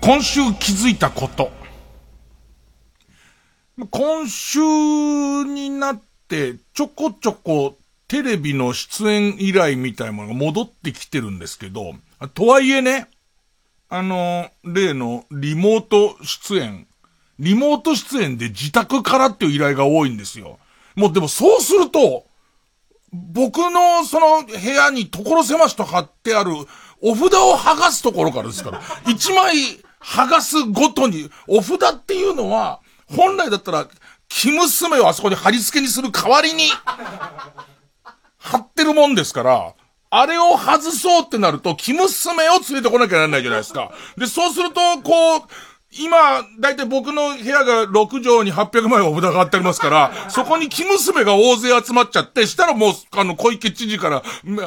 今週気づいたこと。今週になってちょこちょこテレビの出演依頼みたいなものが戻ってきてるんですけど、とはいえね、例のリモート出演で自宅からっていう依頼が多いんですよ。もうでもそうすると、僕のその部屋に所狭しと貼ってあるお札を剥がすところからですから、一枚、剥がすごとに、お札っていうのは、本来だったら、生娘をあそこに貼り付けにする代わりに、貼ってるもんですから、あれを外そうってなると、生娘を連れてこなきゃならないじゃないですか。で、そうすると、こう、今、だいたい僕の部屋が6畳に800枚お札があってありますから、そこに生娘が大勢集まっちゃって、したらもう、小池知事から、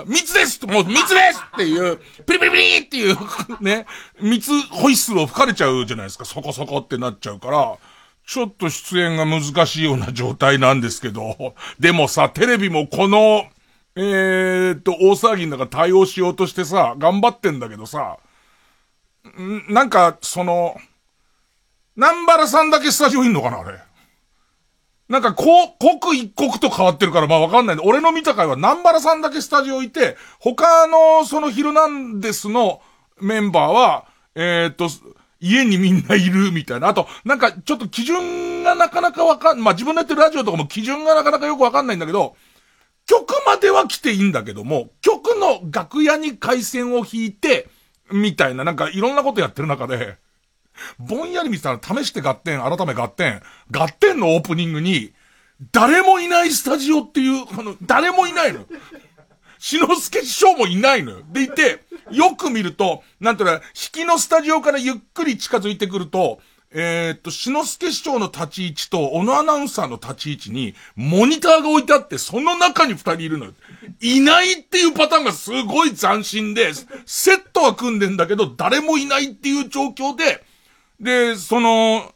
密ですもう密ですっていう、ピリピリピリっていう、ね、密ホイッスルを吹かれちゃうじゃないですか、そこそこってなっちゃうから、ちょっと出演が難しいような状態なんですけど、でもさ、テレビもこの、大騒ぎの中対応しようとしてさ、頑張ってんだけどさ、南原さんだけスタジオいんのかなあれ。なんか刻一刻と変わってるからまあわかんないんで、俺の見た回は南原さんだけスタジオいて、他のそのヒルナンデスのメンバーは、家にみんないるみたいな。あと、なんかちょっと基準がなかなかまあ自分のやってるラジオとかも基準がなかなかよくわかんないんだけど、曲までは来ていいんだけども、曲の楽屋に回線を引いて、みたいな、なんかいろんなことやってる中で、ぼんやり見てたら試して合点のオープニングに誰もいないスタジオっていう誰もいないのしのすけ師匠もいないのでいて、よく見るとなんていうの引きのスタジオからゆっくり近づいてくるとしのすけ師匠の立ち位置と小野アナウンサーの立ち位置にモニターが置いてあって、その中に二人いるのよ。いないっていうパターンがすごい斬新で、セットは組んでんだけど誰もいないっていう状況で、で、モニ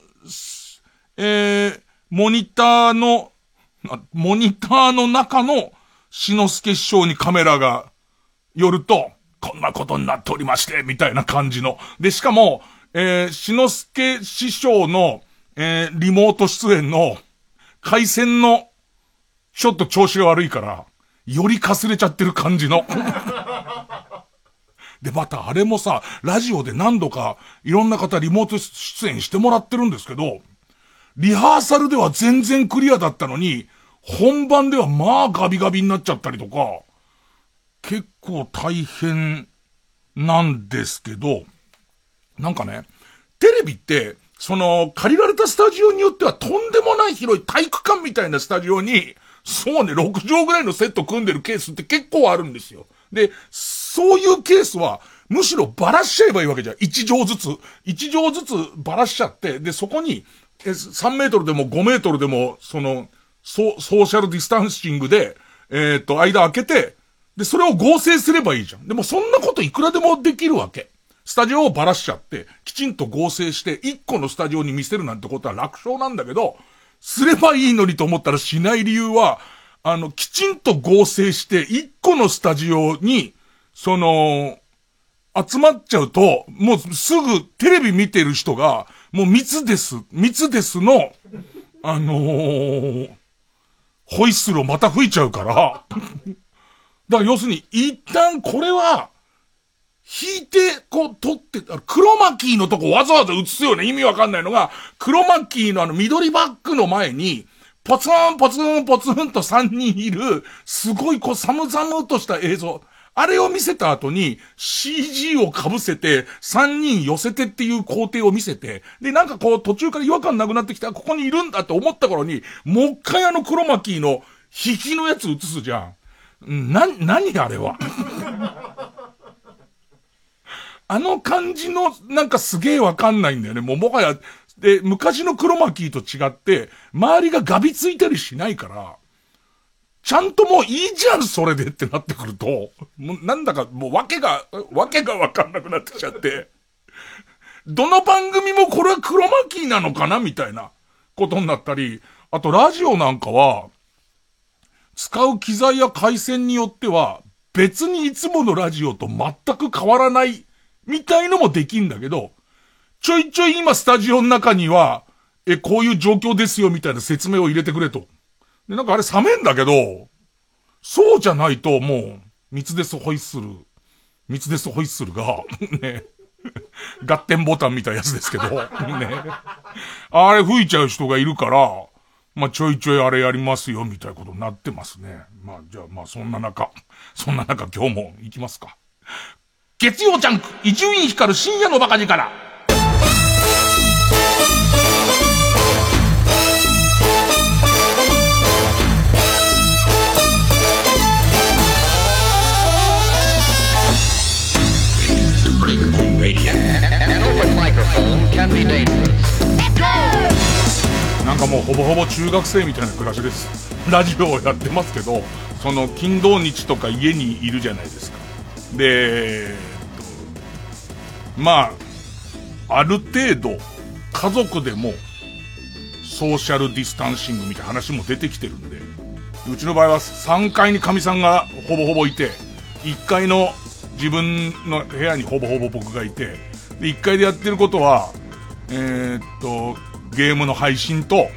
ターの中の、しのすけ師匠にカメラが寄ると、こんなことになっておりまして、みたいな感じの。で、しかも、しのすけ師匠の、リモート出演の、回線の、ちょっと調子が悪いから、よりかすれちゃってる感じの。で、またあれもさ、ラジオで何度かいろんな方リモート出演してもらってるんですけど、リハーサルでは全然クリアだったのに、本番ではまあガビガビになっちゃったりとか、結構大変なんですけど、なんかね、テレビって、借りられたスタジオによってはとんでもない広い体育館みたいなスタジオに、そうね、6畳ぐらいのセット組んでるケースって結構あるんですよ。で、そういうケースは、むしろばらしちゃえばいいわけじゃん。一畳ずつばらしちゃって、で、そこに、3メートルでも5メートルでも、ソーシャルディスタンシングで、間開けて、で、それを合成すればいいじゃん。でも、そんなこといくらでもできるわけ。スタジオをばらしちゃって、きちんと合成して、1個のスタジオに見せるなんてことは楽勝なんだけど、すればいいのにと思ったらしない理由は、きちんと合成して、1個のスタジオに、集まっちゃうと、もうすぐテレビ見てる人が、もう密ですの、ホイッスルをまた吹いちゃうから。だから要するに、一旦これは、引いて、撮って、黒マキーのとこわざわざ映すような意味わかんないのが、黒マキーの緑バッグの前に、ポツンポツンポツンと3人いる、すごい寒々とした映像。あれを見せた後に CG を被せて3人寄せてっていう工程を見せて、でなんかこう途中から違和感なくなってきた、ここにいるんだって思った頃にもう一回あのクロマキーの引きのやつ映すじゃん。何あれはあの感じのなんかすげえわかんないんだよね。もうもはやで昔のクロマキーと違って周りがガビついたりしないから、ちゃんともういいじゃんそれでってなってくると、もうなんだかもうわけがわかんなくなってきちゃって、どの番組もこれはクロマキーなのかなみたいなことになったり、あとラジオなんかは使う機材や回線によっては別にいつものラジオと全く変わらないみたいのもできんだけど、ちょいちょい今スタジオの中にはこういう状況ですよみたいな説明を入れてくれと。でなんかあれ冷めんだけど、そうじゃないともうミツデスホイッスルがね合点ボタンみたいなやつですけどね、あれ吹いちゃう人がいるから、まあちょいちょいあれやりますよみたいなことになってますね。まあじゃあまあそんな中今日も行きますか。月曜ジャンク伊集院光る深夜のバカ力から。なんかもうほぼほぼ中学生みたいな暮らしです。ラジオをやってますけど、その金土日とか家にいるじゃないですか。でまあある程度家族でもソーシャルディスタンシングみたいな話も出てきてるんで、うちの場合は3階に神さんがほぼほぼいて、1階の自分の部屋にほぼほぼ僕がいて、で1階でやってることはゲームの配信と、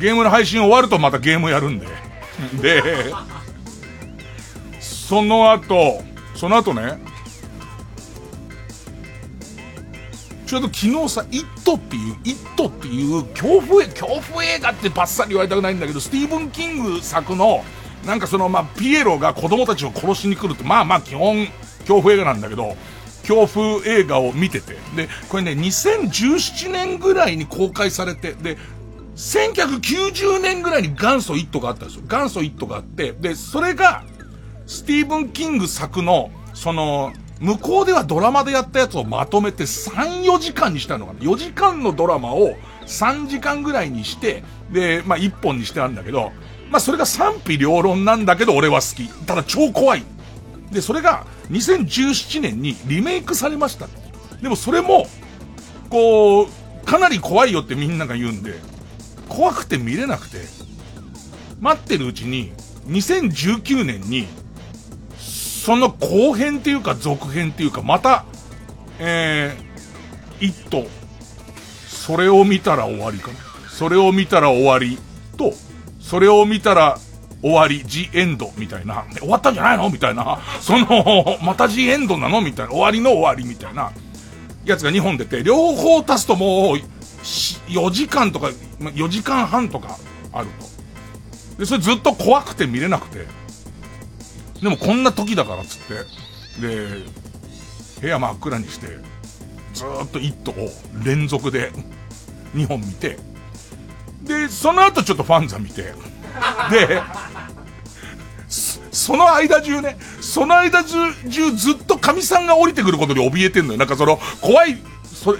ゲームの配信終わるとまたゲームやるんででその後ね、ちょうど昨日さ、イットっていう恐怖映画ってバッサリ言われたくないんだけど、スティーブン・キング作のなんかそのまあピエロが子供たちを殺しに来るって、まあまあ基本恐怖映画なんだけど、恐怖映画を見てて、でこれね2017年ぐらいに公開されて、で1990年ぐらいに元祖イットがあったんですよ。元祖イットがあって、でそれがスティーブン・キング作のその向こうではドラマでやったやつをまとめて3-4時間にしたのかな。4時間のドラマを3時間ぐらいにして、でまあ1本にしてあるんだけど、まあそれが賛否両論なんだけど俺は好き。ただ超怖い。でそれが2017年にリメイクされました。でもそれもこうかなり怖いよってみんなが言うんで、怖くて見れなくて待ってるうちに2019年にその後編っていうか続編っていうか、またイットそれを見たら終わりと、それを見たら終わりジエンドみたいな、終わったんじゃないのみたいな、そのまたジエンドなのみたいな、終わりの終わりみたいなやつが2本出て、両方足すともう4時間とか4時間半とかあると。でそれずっと怖くて見れなくて、でもこんな時だからっつって、で部屋真っ暗にしてずーっとイットを連続で2本見て、でその後ちょっとファンザ見て、でその間中ずっと神さんが降りてくることに怯えてんのよ。なんかその怖い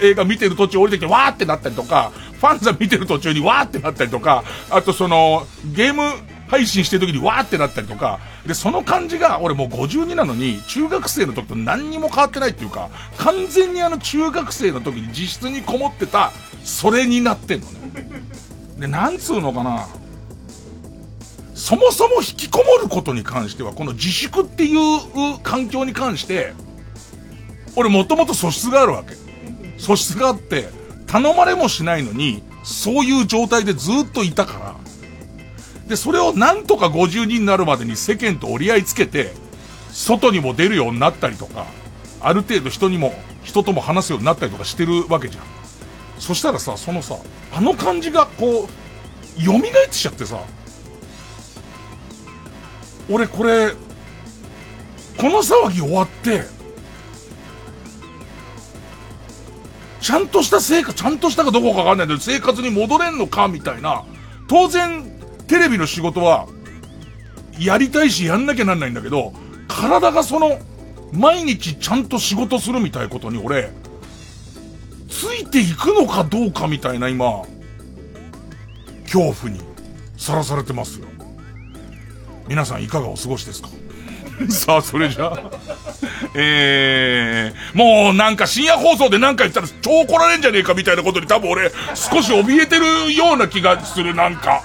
映画見てる途中降りてきてわーってなったりとか、ファンザ見てる途中にわーってなったりとか、あとそのゲーム配信してる時にわーってなったりとかで、その感じが俺もう52なのに中学生の時と何にも変わってないっていうか、完全にあの中学生の時に自室にこもってたそれになってんのね。でなんつうのかな、そもそも引きこもることに関しては、この自粛っていう環境に関して俺もともと素質があるわけ。素質があって頼まれもしないのにそういう状態でずっといたから、でそれをなんとか52になるまでに世間と折り合いつけて外にも出るようになったりとか、ある程度人とも話すようになったりとかしてるわけじゃん。そしたらさ、そのさあの感じがこう蘇ってきちゃってさ、俺これこの騒ぎ終わってちゃんとした生活、ちゃんとしたかどこかわかんないけど生活に戻れんのかみたいな。当然テレビの仕事はやりたいしやんなきゃなんないんだけど、体がその毎日ちゃんと仕事するみたいことに俺ついていくのかどうかみたいな今恐怖にさらされてますよ。皆さんいかがお過ごしですか？さあそれじゃあもうなんか深夜放送でなんか言ったら超怒られんじゃねえかみたいなことに多分俺少し怯えてるような気がする。なんか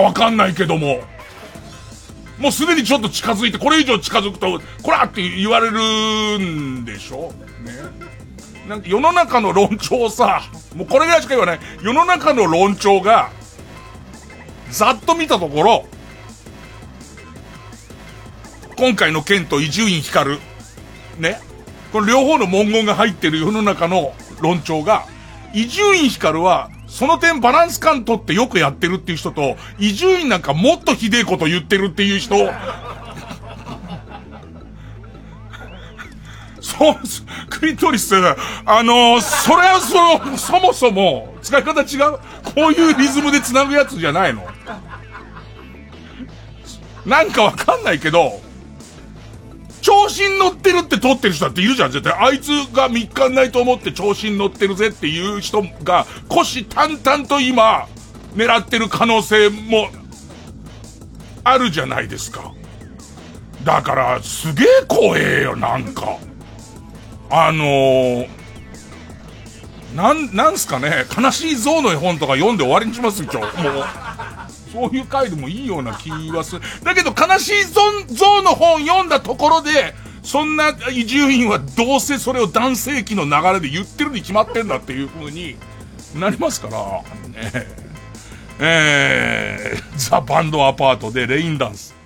わかんないけども、もうすでにちょっと近づいて、これ以上近づくとこらって言われるんでしょ、ね、なんか世の中の論調さ、もうこれぐらいしか言わない。世の中の論調がざっと見たところ、今回の件と伊集院光ね、この両方の文言が入ってる世の中の論調が、伊集院光はその点バランス感取ってよくやってるっていう人と、伊集院なんかもっとひでえこと言ってるっていう人クリトリス、それはそもそも使い方違う。こういうリズムで繋ぐやつじゃないの。なんかわかんないけど調子に乗ってるって撮ってる人だっているじゃん。絶対あいつが3日ないと思って調子に乗ってるぜっていう人が虎視眈々と今狙ってる可能性もあるじゃないですか。だからすげえ怖えよ。なんかなんすかね、悲しい象の絵本とか読んで終わりにしますよ。もうそういう回でもいいような気はする。だけど悲しい象の本読んだところで、そんな伊集院はどうせそれを男性器の流れで言ってるに決まってんだっていう風になりますからね。ザ・バンドアパートでレインダンス。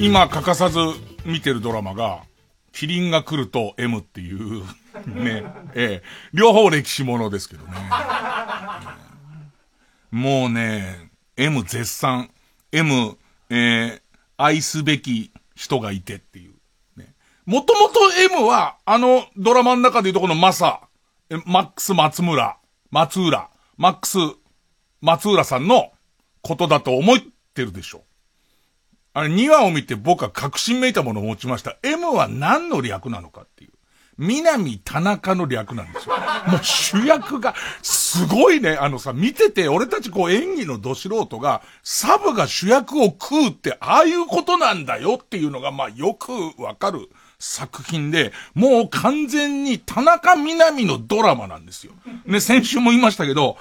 今欠かさず見てるドラマが、キリンが来ると M っていうね、両方歴史ものですけどね。もうね、M 絶賛、M、愛すべき人がいてっていう。もともと M は、あのドラマの中でいうとこのマサ、マックス松浦さんのことだと思ってるでしょ。あれ2話を見て僕は確信めいたものを持ちました。M は何の略なのかっていう。南田中の略なんですよ。もう主役が、すごいね、見てて、俺たちこう演技のど素人が、サブが主役を食うって、ああいうことなんだよっていうのが、まあよくわかる作品で、もう完全に田中みな実のドラマなんですよ。ね、先週も言いましたけど、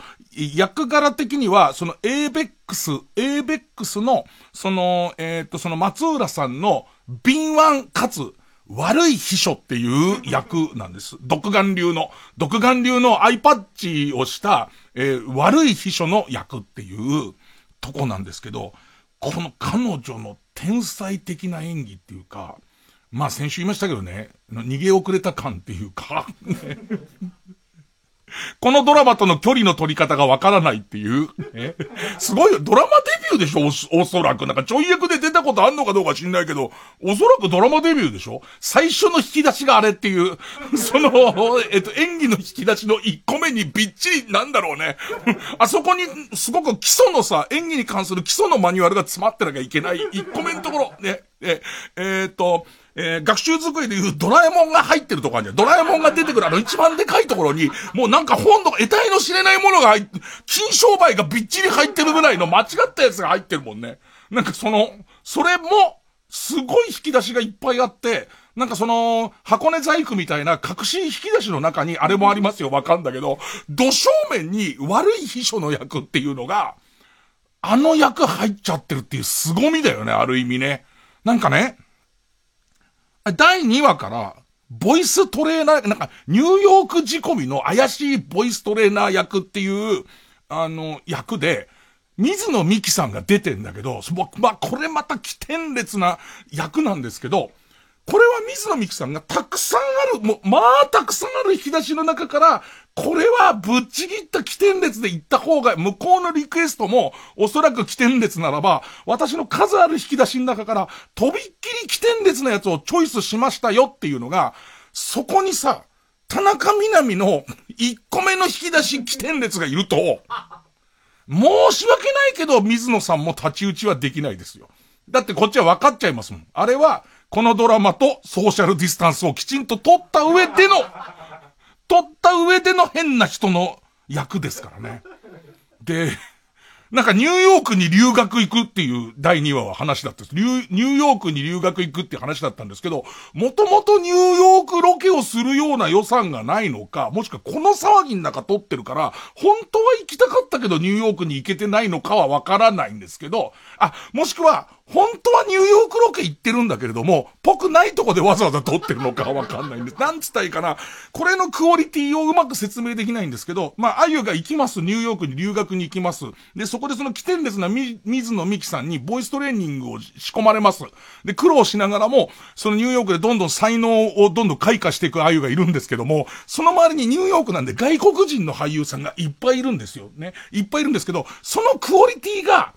役柄的には、そのエイベックスの、その松浦さんの敏腕かつ、悪い秘書っていう役なんです。独眼流のアイパッチをした、悪い秘書の役っていうとこなんですけど、この彼女の天才的な演技っていうか、まあ先週言いましたけどね、逃げ遅れた感っていうか、ね、このドラマとの距離の取り方がわからないっていう、ね、すごいドラマデビューでしょ。 おそらくなんかちょい役で出たことあんのかどうか知んないけど、おそらくドラマデビューでしょ。最初の引き出しがあれっていう、その演技の引き出しの1個目にびっちりなんだろうねあそこにすごく基礎のさ、演技に関する基礎のマニュアルが詰まってなきゃいけない1個目のところね、学習机でいうドラえもんが入ってるとこあるじゃん。ドラえもんが出てくる一番でかいところに、もうなんか本の得体の知れないものが入って、金商売がびっちり入ってるぐらいの間違ったやつが入ってるもんね。なんかそれも、すごい引き出しがいっぱいあって、なんか箱根細工みたいな隠し引き出しの中にあれもありますよ、わかんだけど、土正面に悪い秘書の役っていうのが、あの役入っちゃってるっていう凄みだよね、ある意味ね。なんかね、第2話から、ボイストレーナー、なんか、ニューヨーク仕込みの怪しいボイストレーナー役っていう、役で、水野美紀さんが出てんだけど、まあ、これまた奇天烈な役なんですけど、これは水野美紀さんがたくさんある、もう、まあ、たくさんある引き出しの中から、これはぶっちぎった起点列で行った方が、向こうのリクエストもおそらく起点列ならば、私の数ある引き出しの中からとびっきり起点列のやつをチョイスしましたよっていうのが、そこにさ、田中みな実の1個目の引き出し起点列がいると、申し訳ないけど水野さんも立ち打ちはできないですよ。だってこっちは分かっちゃいますもん。あれはこのドラマとソーシャルディスタンスをきちんと取った上での変な人の役ですからね。で、なんかニューヨークに留学行くっていう第2話は話だったんです。ニューヨークに留学行くっていう話だったんですけど、もともとニューヨークロケをするような予算がないのか、もしくはこの騒ぎの中撮ってるから、本当は行きたかったけどニューヨークに行けてないのかはわからないんですけど、あ、もしくは、本当はニューヨークロケ行ってるんだけれども、ぽくないとこでわざわざ撮ってるのかわかんないんです。なんつったらいいかな。これのクオリティをうまく説明できないんですけど、まあ、あゆが行きます。ニューヨークに留学に行きます。で、そこでその起点列な水野美紀さんにボイストレーニングを仕込まれます。で、苦労しながらも、そのニューヨークでどんどん才能をどんどん開花していくあゆがいるんですけども、その周りにニューヨークなんで外国人の俳優さんがいっぱいいるんですよ。ね。いっぱいいるんですけど、そのクオリティが、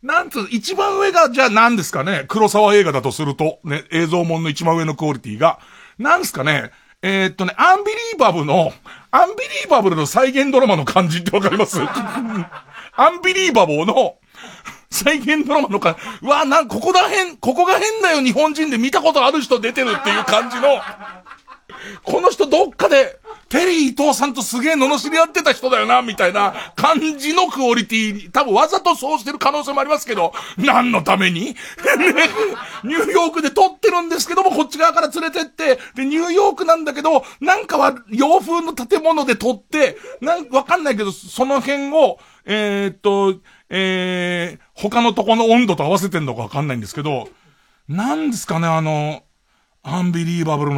なんつう、一番上が、じゃあ何ですかね、黒沢映画だとすると、ね、映像もんの一番上のクオリティが、なんですかね、アンビリーバブルの再現ドラマの感じってわかりますアンビリーバブルの再現ドラマの感じ、うわ、ここが変だよ、日本人で見たことある人出てるっていう感じの、この人どっかで、テリー伊藤さんとすげえ罵り合ってた人だよなみたいな感じのクオリティ、多分わざとそうしてる可能性もありますけど、何のためにニューヨークで撮ってるんですけども、こっち側から連れてって、でニューヨークなんだけど、なんかは洋風の建物で撮って、わかんないけど、その辺を他のとこの温度と合わせてんのかわかんないんですけど、なんですかね、アンビリーバブル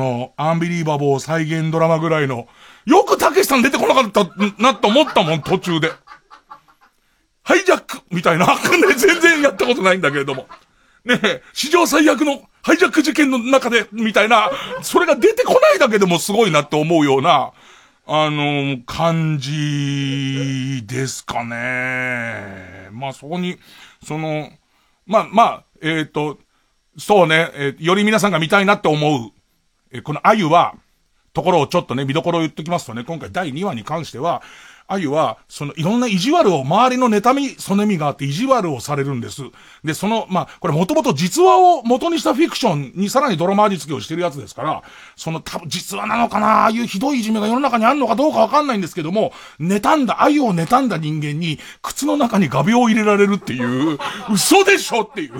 を再現ドラマぐらいの、よくたけしさん出てこなかったなと思ったもん、途中で。ハイジャックみたいな、全然やったことないんだけれども。ねえ、史上最悪のハイジャック事件の中で、みたいな、それが出てこないだけでもすごいなって思うような、感じですかね。まあ、そこに、まあ、そうね、より皆さんが見たいなって思う、この鮎は、ところをちょっとね、見どころを言っときますとね、今回第2話に関しては、鮎は、いろんな意地悪を、周りの妬み、忖みがあって意地悪をされるんです。で、これもともと実話を元にしたフィクションにさらに泥回り付きをしてるやつですから、実話なのかな、ああいうひどいいじめが世の中にあるのかどうかわかんないんですけども、鮎を妬んだ人間に、靴の中に画鋲を入れられるっていう、嘘でしょっていう、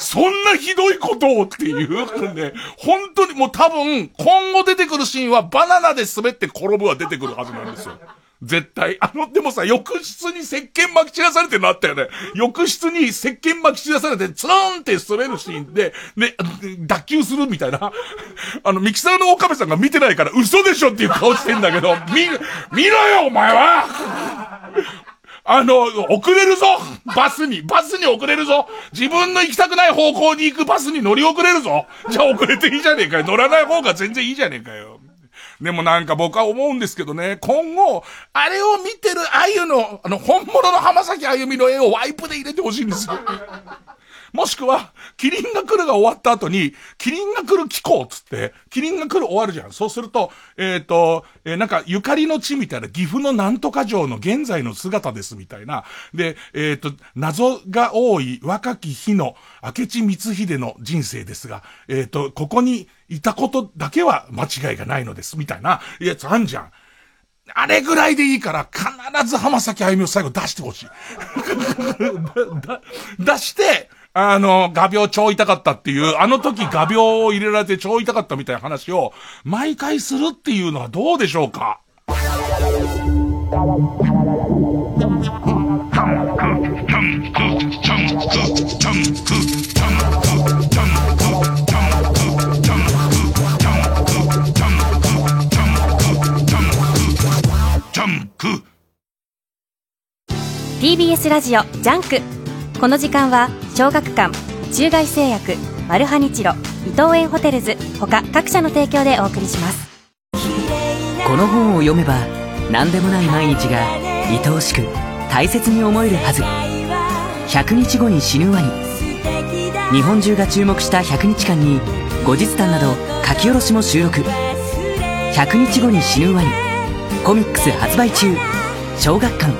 そんなひどいことをっていう、ね、本当にもう多分、今後出てくるシーンはバナナで滑って転ぶは出てくるはずなんですよ。絶対。でもさ、浴室に石鹸巻き散らされてなったよね。浴室に石鹸巻き散らされて、ツーンって滑るシーンで、ね、脱臼するみたいな。ミキサーの岡部さんが見てないから、嘘でしょっていう顔してんだけど、見ろよ、お前は遅れるぞバスに遅れるぞ自分の行きたくない方向に行くバスに乗り遅れるぞじゃあ遅れていいじゃねえかよ。乗らない方が全然いいじゃねえかよ。でもなんか僕は思うんですけどね、今後、あれを見てる鮎の、本物の浜崎あゆみの絵をワイプで入れてほしいんですよ。もしくは、キリンが来るが終わった後に、キリンが来る気候つって、キリンが来る終わるじゃん。そうすると、なんか、ゆかりの地みたいな、岐阜のなんとか城の現在の姿ですみたいな。で、謎が多い若き日の明智光秀の人生ですが、ここにいたことだけは間違いがないのです、みたいな、やつあんじゃん。あれぐらいでいいから、必ず浜崎あゆみを最後出してほしい。出して、画鋲超痛かったっていう、時画鋲を入れられて超痛かったみたいな話を、毎回するっていうのはどうでしょうか。TBS ラジオジャンク。この時間は小学館、中外製薬、マルハニチロ、伊藤園ホテルズ他各社の提供でお送りします。この本を読めば何でもない毎日が愛おしく大切に思えるはず。100日後に死ぬワニ、日本中が注目した100日間に後日談など書き下ろしも収録。100日後に死ぬワニ、コミックス発売中。小学館。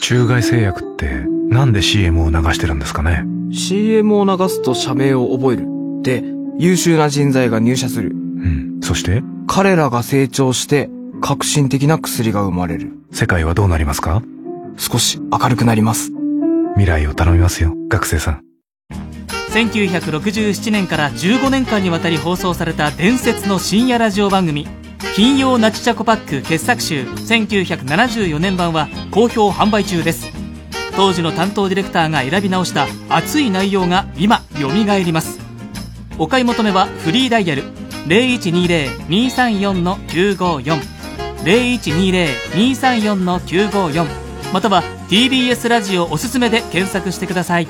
中外製薬ってなんで CM を流してるんですかね。 CM を流すと社名を覚える。で、優秀な人材が入社する。うん。そして彼らが成長して革新的な薬が生まれる。世界はどうなりますか。少し明るくなります。未来を頼みますよ、学生さん。1967年から15年間にわたり放送された伝説の深夜ラジオ番組、金曜ナチチャコパック傑作集1974年版は好評販売中です。当時の担当ディレクターが選び直した熱い内容が今よみがえります。お買い求めはフリーダイヤル 0120-234-954 0120-234-954 または TBS ラジオおすすめで検索してください。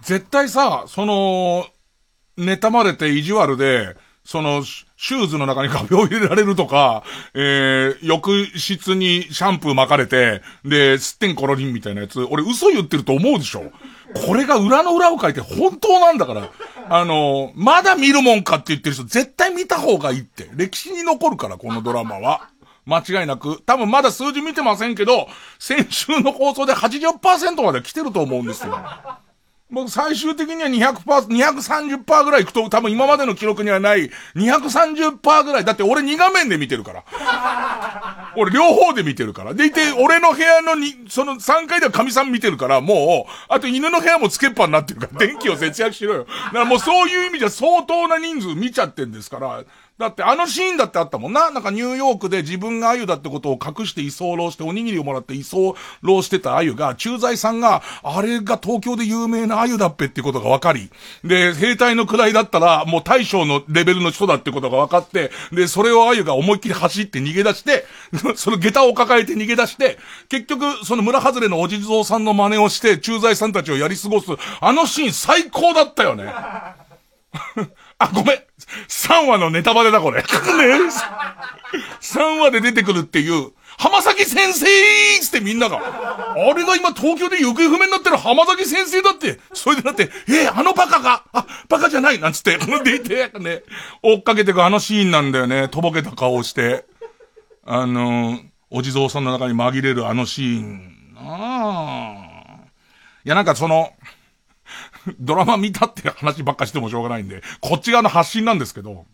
絶対さ、妬まれて意地悪で、シューズの中に画鋲を入れられるとか、浴室にシャンプー巻かれて、で、すってんころりんみたいなやつ、俺嘘言ってると思うでしょ。これが裏の裏を書いて本当なんだから、まだ見るもんかって言ってる人、絶対見た方がいいって。歴史に残るから、このドラマは。間違いなく。多分まだ数字見てませんけど、先週の放送で 80% まで来てると思うんですよ。僕最終的には 230% ぐらいいくと、多分今までの記録にはない 230% ぐらい。だって俺2画面で見てるから。俺両方で見てるから。でいて、俺の部屋のに、その3階では神さん見てるから、もう、あと犬の部屋もつけっぱになってるから、電気を節約しろよ。だからもうそういう意味じゃ相当な人数見ちゃってんですから、だってあのシーンだってあったもんな。なんかニューヨークで自分がアユだってことを隠して居候しておにぎりをもらって居候してたアユが、駐在さんがあれが東京で有名なアユだっぺってことが分かり、で兵隊の位だったらもう大将のレベルの人だってことが分かって、でそれをアユが思いっきり走って逃げ出して、その下駄を抱えて逃げ出して、結局その村外れのお地蔵さんの真似をして駐在さんたちをやり過ごすあのシーン最高だったよね。あ、ごめん。3話のネタバレだ、これ。3話で出てくるっていう、浜崎先生ーつってみんなが、あれが今東京で行方不明になってる浜崎先生だって、それでだって、あのバカが、あ、バカじゃないなんつって、でいて、ね、追っかけてくあのシーンなんだよね。とぼけた顔をして、お地蔵さんの中に紛れるあのシーン。いや、なんかその、ドラマ見たって話ばっかしてもしょうがないんで、こっち側の発信なんですけど、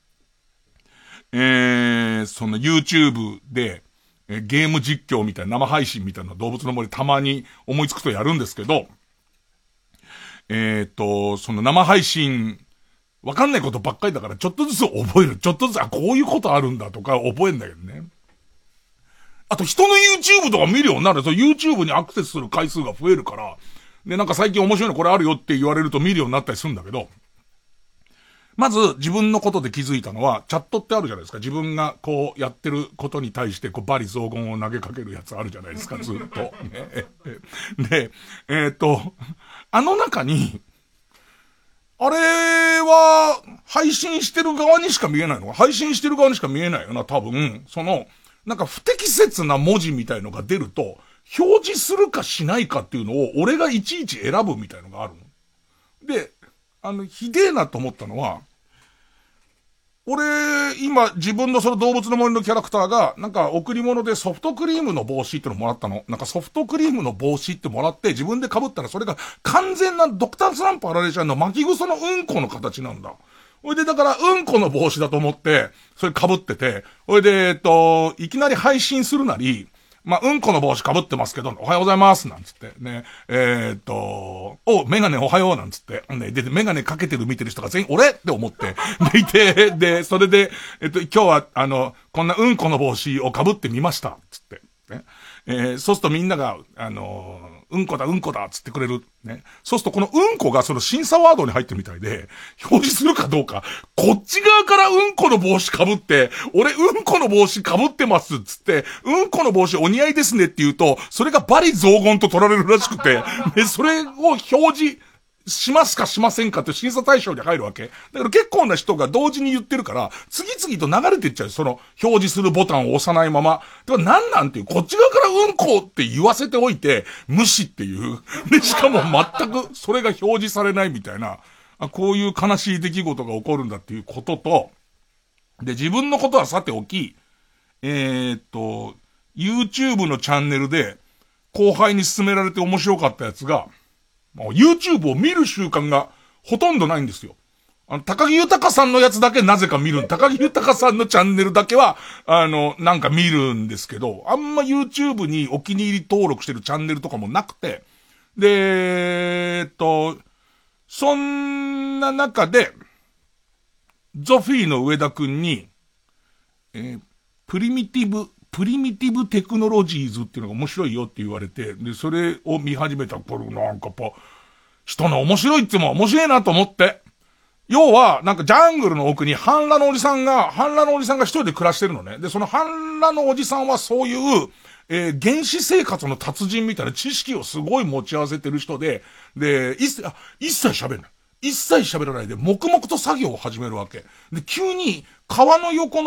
その YouTube で、ゲーム実況みたいな生配信みたいな動物の森たまに思いつくとやるんですけど、その生配信、わかんないことばっかりだからちょっとずつ覚える。ちょっとずつ、あ、こういうことあるんだとか覚えんだけどね。あと人の YouTube とか見るようになると YouTube にアクセスする回数が増えるから、で、なんか最近面白いのこれあるよって言われると見るようになったりするんだけど、まず自分のことで気づいたのは、チャットってあるじゃないですか。自分がこうやってることに対してこう罵詈雑言を投げかけるやつあるじゃないですか、ずっと。で、あの中に、あれは配信してる側にしか見えないのか、配信してる側にしか見えないよな、多分。その、なんか不適切な文字みたいのが出ると、表示するかしないかっていうのを俺がいちいち選ぶみたいのがあるの。で、ひでえなと思ったのは、俺、今自分のその動物の森のキャラクターが、なんか贈り物でソフトクリームの帽子ってのもらったの。なんかソフトクリームの帽子ってもらって自分で被ったらそれが完全なドクタースランプアラレちゃんの巻きぐそのうんこの形なんだ。おいで、だから、うんこの帽子だと思って、それ被ってて、おいで、いきなり配信するなり、まあ、うんこの帽子被ってますけど、おはようございます、なんつって、ね、メガネおはよう、なんつって、ね、で、メガネかけてる見てる人が全員俺って思って、でいて、で、それで、今日は、こんなうんこの帽子を被ってみました、つって、ね、そうするとみんなが、うんこだうんこだっつってくれる。ね。そうするとこのうんこがその審査ワードに入ってるみたいで、表示するかどうか、こっち側からうんこの帽子被って、俺うんこの帽子被ってますっつって、うんこの帽子お似合いですねって言うと、それが罵詈雑言と取られるらしくて、で、それを表示しますかしませんかって審査対象に入るわけ。だから結構な人が同時に言ってるから、次々と流れていっちゃう。その表示するボタンを押さないまま。だからなんなんていう、こっち側からうんこって言わせておいて、無視っていう。で、しかも全くそれが表示されないみたいな、あ、こういう悲しい出来事が起こるんだっていうことと、で、自分のことはさておき、YouTube のチャンネルで後輩に勧められて面白かったやつが、YouTube を見る習慣がほとんどないんですよ。高木豊さんのやつだけなぜか見る。高木豊さんのチャンネルだけは、なんか見るんですけど、あんま YouTube にお気に入り登録してるチャンネルとかもなくて、で、そんな中で、ゾフィーの上田くんに、プリミティブテクノロジーズっていうのが面白いよって言われて、で、それを見始めた頃、なんかやっぱ、人の面白いっても面白いなと思って。要は、なんかジャングルの奥に半裸のおじさんが一人で暮らしてるのね。で、その半裸のおじさんはそういう、原始生活の達人みたいな知識をすごい持ち合わせてる人で、で、一切喋らないで、黙々と作業を始めるわけ。で、急に、小川の横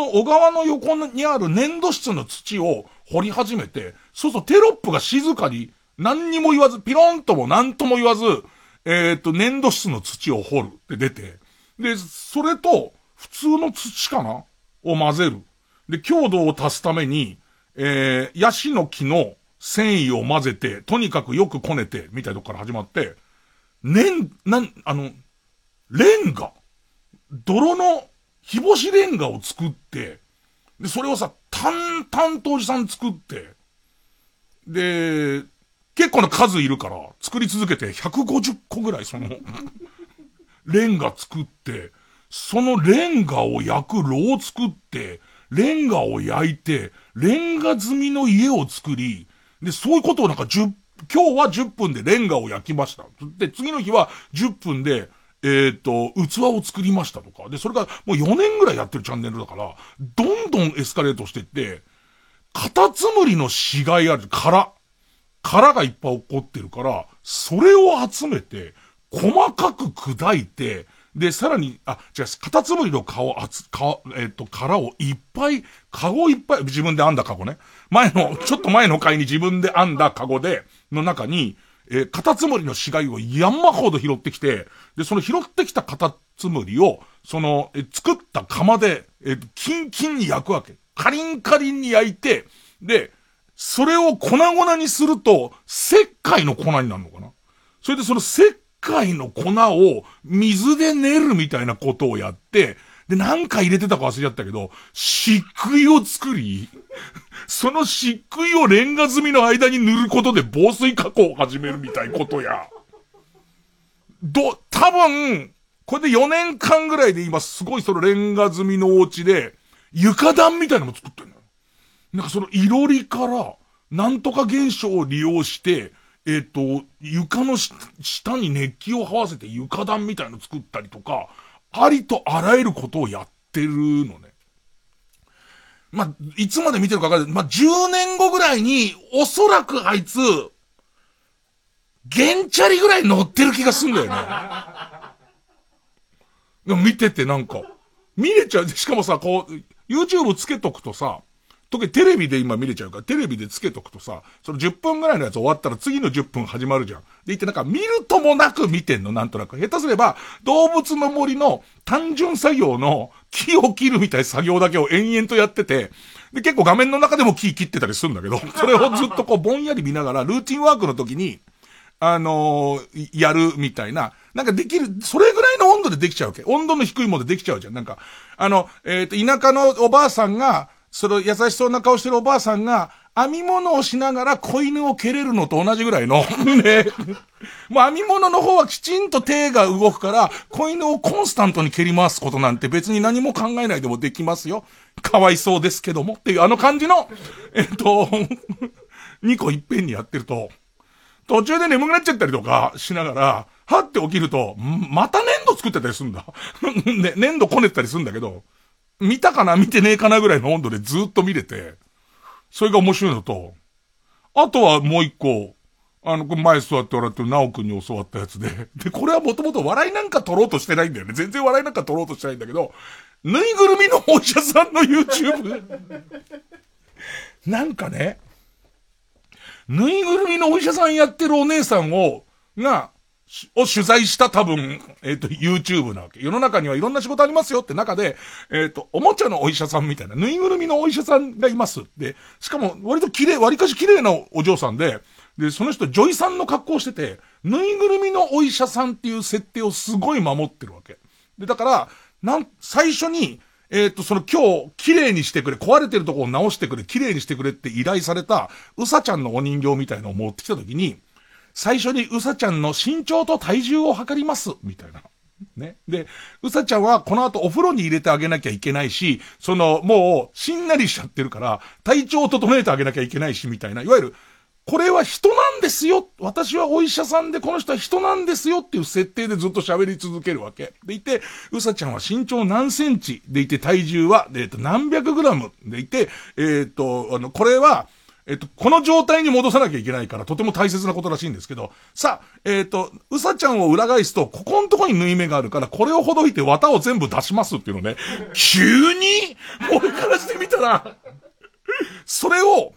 にある粘土質の土を掘り始めて、そうするとテロップが静かに、何にも言わず、ピロンとも何とも言わず、粘土質の土を掘るって出て、で、それと、普通の土かなを混ぜる。で、強度を足すために、ヤシの木の繊維を混ぜて、とにかくよくこねて、みたいなとこから始まって、レンガ、泥の日干しレンガを作って、で、それをさ、淡々とおじさん作って、で、結構な数いるから、作り続けて150個ぐらいその、レンガ作って、そのレンガを焼く炉を作って、レンガを焼いて、レンガ積みの家を作り、で、そういうことをなんか今日は10分でレンガを焼きました。で、次の日は10分で、器を作りましたとか。で、それがもう4年ぐらいやってるチャンネルだから、どんどんエスカレートしていって、カタツムリの死骸ある、殻がいっぱい起こってるから、それを集めて、細かく砕いて、で、さらに、カタツムリの殻をいっぱい、カゴいっぱい、自分で編んだカゴね。ちょっと前の回に自分で編んだカゴで、の中に、カタツムリの死骸を山ほど拾ってきて、で、その拾ってきたカタツムリを、その、作った釜で、キンキンに焼くわけ。カリンカリンに焼いて、で、それを粉々にすると、石灰の粉になるのかな。それでその石灰の粉を水で練るみたいなことをやって、で、なんか入れてたか忘れちゃったけど、漆喰を作り、その漆喰をレンガ積みの間に塗ることで防水加工を始めるみたいことや。多分、これで4年間ぐらいで今すごいそのレンガ積みのお家で、床暖みたいなのも作ってるんだよ。なんかそのいろりから、なんとか現象を利用して、床の下に熱気を這わせて床暖みたいの作ったりとか、ありとあらゆることをやってるのね。いつまで見てるか分かんない。10年後ぐらいに、おそらくあいつ、ゲンチャリぐらい乗ってる気がすんだよね。でも見ててなんか、見れちゃう。しかもさ、こう、YouTube つけとくとさ、特にテレビで今見れちゃうから、テレビでつけとくとさ、その10分ぐらいのやつ終わったら次の10分始まるじゃん。で、なんか見るともなく見てんの、なんとなく。下手すれば、動物の森の単純作業の木を切るみたいな作業だけを延々とやってて、で、結構画面の中でも木切ってたりするんだけど、それをずっとこうぼんやり見ながら、ルーティンワークの時に、やるみたいな、なんかできる、それぐらいの温度でできちゃうわけ。温度の低いものでできちゃうじゃん。なんか、田舎のおばあさんが、その優しそうな顔してるおばあさんが編み物をしながら子犬を蹴れるのと同じぐらいのね。もう編み物の方はきちんと手が動くから子犬をコンスタントに蹴り回すことなんて別に何も考えないでもできますよ。かわいそうですけどもっていうあの感じの2個いっぺんにやってると途中で眠くなっちゃったりとかしながらはって起きるとまた粘土作ってたりするんだ。ね、粘土こねてたりするんだけど。見たかな見てねえかなぐらいの温度でずっと見れて、それが面白いのと、あとはもう一個、前座って笑ってるナオ君に教わったやつで、で、これはもともと笑いなんか取ろうとしてないんだよね。全然笑いなんか取ろうとしてないんだけど、ぬいぐるみのお医者さんの YouTube。なんかね、ぬいぐるみのお医者さんやってるお姉さんを取材した多分、YouTube なわけ。世の中にはいろんな仕事ありますよって中で、おもちゃのお医者さんみたいな、ぬいぐるみのお医者さんがいます。で、しかも、割かし綺麗なお嬢さんで、で、その人、女医さんの格好をしてて、ぬいぐるみのお医者さんっていう設定をすごい守ってるわけ。で、だから、最初に、その今日、綺麗にしてくれ、壊れてるとこを直してくれ、綺麗にしてくれって依頼された、うさちゃんのお人形みたいのを持ってきたときに、最初にうさちゃんの身長と体重を測りますみたいなね。で、うさちゃんはこの後お風呂に入れてあげなきゃいけないし、もうしんなりしちゃってるから体調を整えてあげなきゃいけないしみたいな、いわゆるこれは人なんですよ、私はお医者さんでこの人は人なんですよっていう設定でずっと喋り続けるわけでいて、うさちゃんは身長何センチでいて体重は何百グラムでいて、これはこの状態に戻さなきゃいけないからとても大切なことらしいんですけど、さあ、うさちゃんを裏返すと、ここのとこに縫い目があるから、これをほどいて綿を全部出しますっていうのね、急に俺からしてみたら、それを、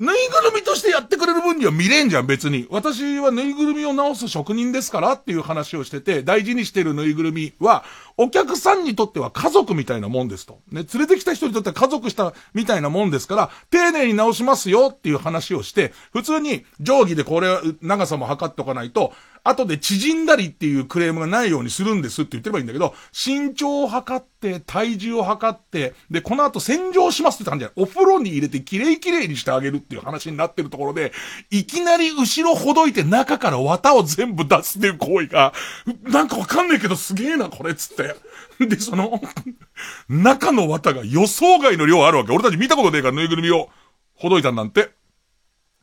ぬいぐるみとしてやってくれる分には見れんじゃん、別に。私はぬいぐるみを直す職人ですからっていう話をしてて、大事にしてるぬいぐるみは、お客さんにとっては家族みたいなもんですと。ね、連れてきた人にとっては家族したみたいなもんですから、丁寧に直しますよっていう話をして、普通に定規でこれ長さも測っておかないと、後で縮んだりっていうクレームがないようにするんですって言ってればいいんだけど、身長を測って、体重を測って、で、この後洗浄しますって言ったんじゃない。お風呂に入れてきれいきれいにしてあげるっていう話になってるところで、いきなり後ろほどいて中から綿を全部出すっていう行為が、なんかわかんないけどすげえなこれっつって。で、その、中の綿が予想外の量あるわけ。俺たち見たことねえからぬいぐるみをほどいたんなんて。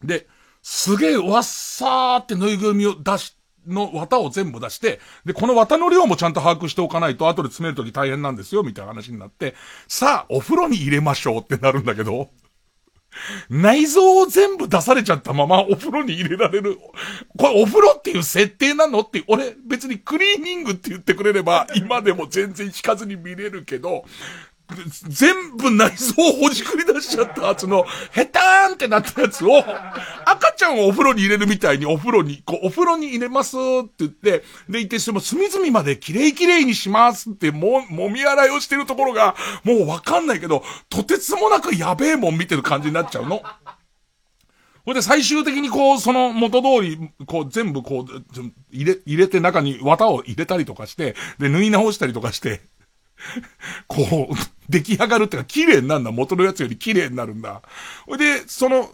で、すげえわっさーってぬいぐるみを出し、の綿を全部出して、で、この綿の量もちゃんと把握しておかないと後で詰めるとき大変なんですよ、みたいな話になって、さあ、お風呂に入れましょうってなるんだけど、内臓を全部出されちゃったままお風呂に入れられる。これお風呂っていう設定なのって、俺別にクリーニングって言ってくれれば今でも全然引かずに見れるけど、全部内臓をほじくり出しちゃったやつのヘターンってなったやつを赤ちゃんをお風呂に入れるみたいにお風呂に入れますって言ってでいてしても隅々まできれいきれいにしますってもみ洗いをしてるところがもうわかんないけどとてつもなくやべえもん見てる感じになっちゃうの。ほいで最終的にこうその元通りこう全部こう入れて中に綿を入れたりとかしてで縫い直したりとかしてこう出来上がるってか綺麗になるんだ。元のやつより綺麗になるんだ。で、その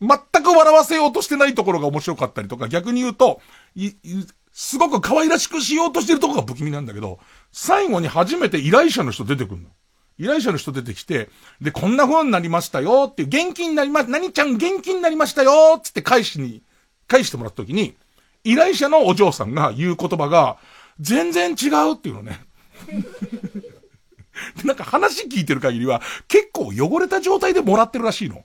全く笑わせようとしてないところが面白かったりとか、逆に言うとすごく可愛らしくしようとしてるところが不気味なんだけど、最後に初めて依頼者の人出てくるの。依頼者の人出てきて、でこんな風になりましたよっていう元気になりま何ちゃん元気になりましたよっつって返してもらった時に、依頼者のお嬢さんが言う言葉が全然違うっていうのね。なんか話聞いてる限りは結構汚れた状態でもらってるらしいの。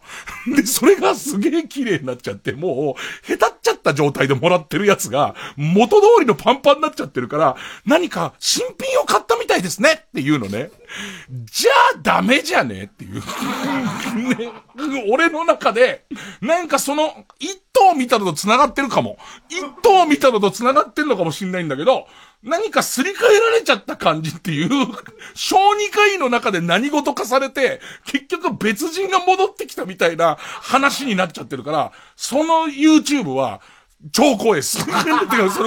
で、それがすげえ綺麗になっちゃって、もう、へたっちゃった状態でもらってるやつが、元通りのパンパンになっちゃってるから、何か新品を買ったみたいですねっていうのね。じゃあダメじゃねっていう、ね。俺の中で、なんかその、一頭見たのと繋がってるかも。一頭見たのと繋がってるのかもしんないんだけど、何かすり替えられちゃった感じっていう、小児科医の中で何事化されて、結局別人が戻ってきたみたいな話になっちゃってるから、その YouTube は超怖いです。それ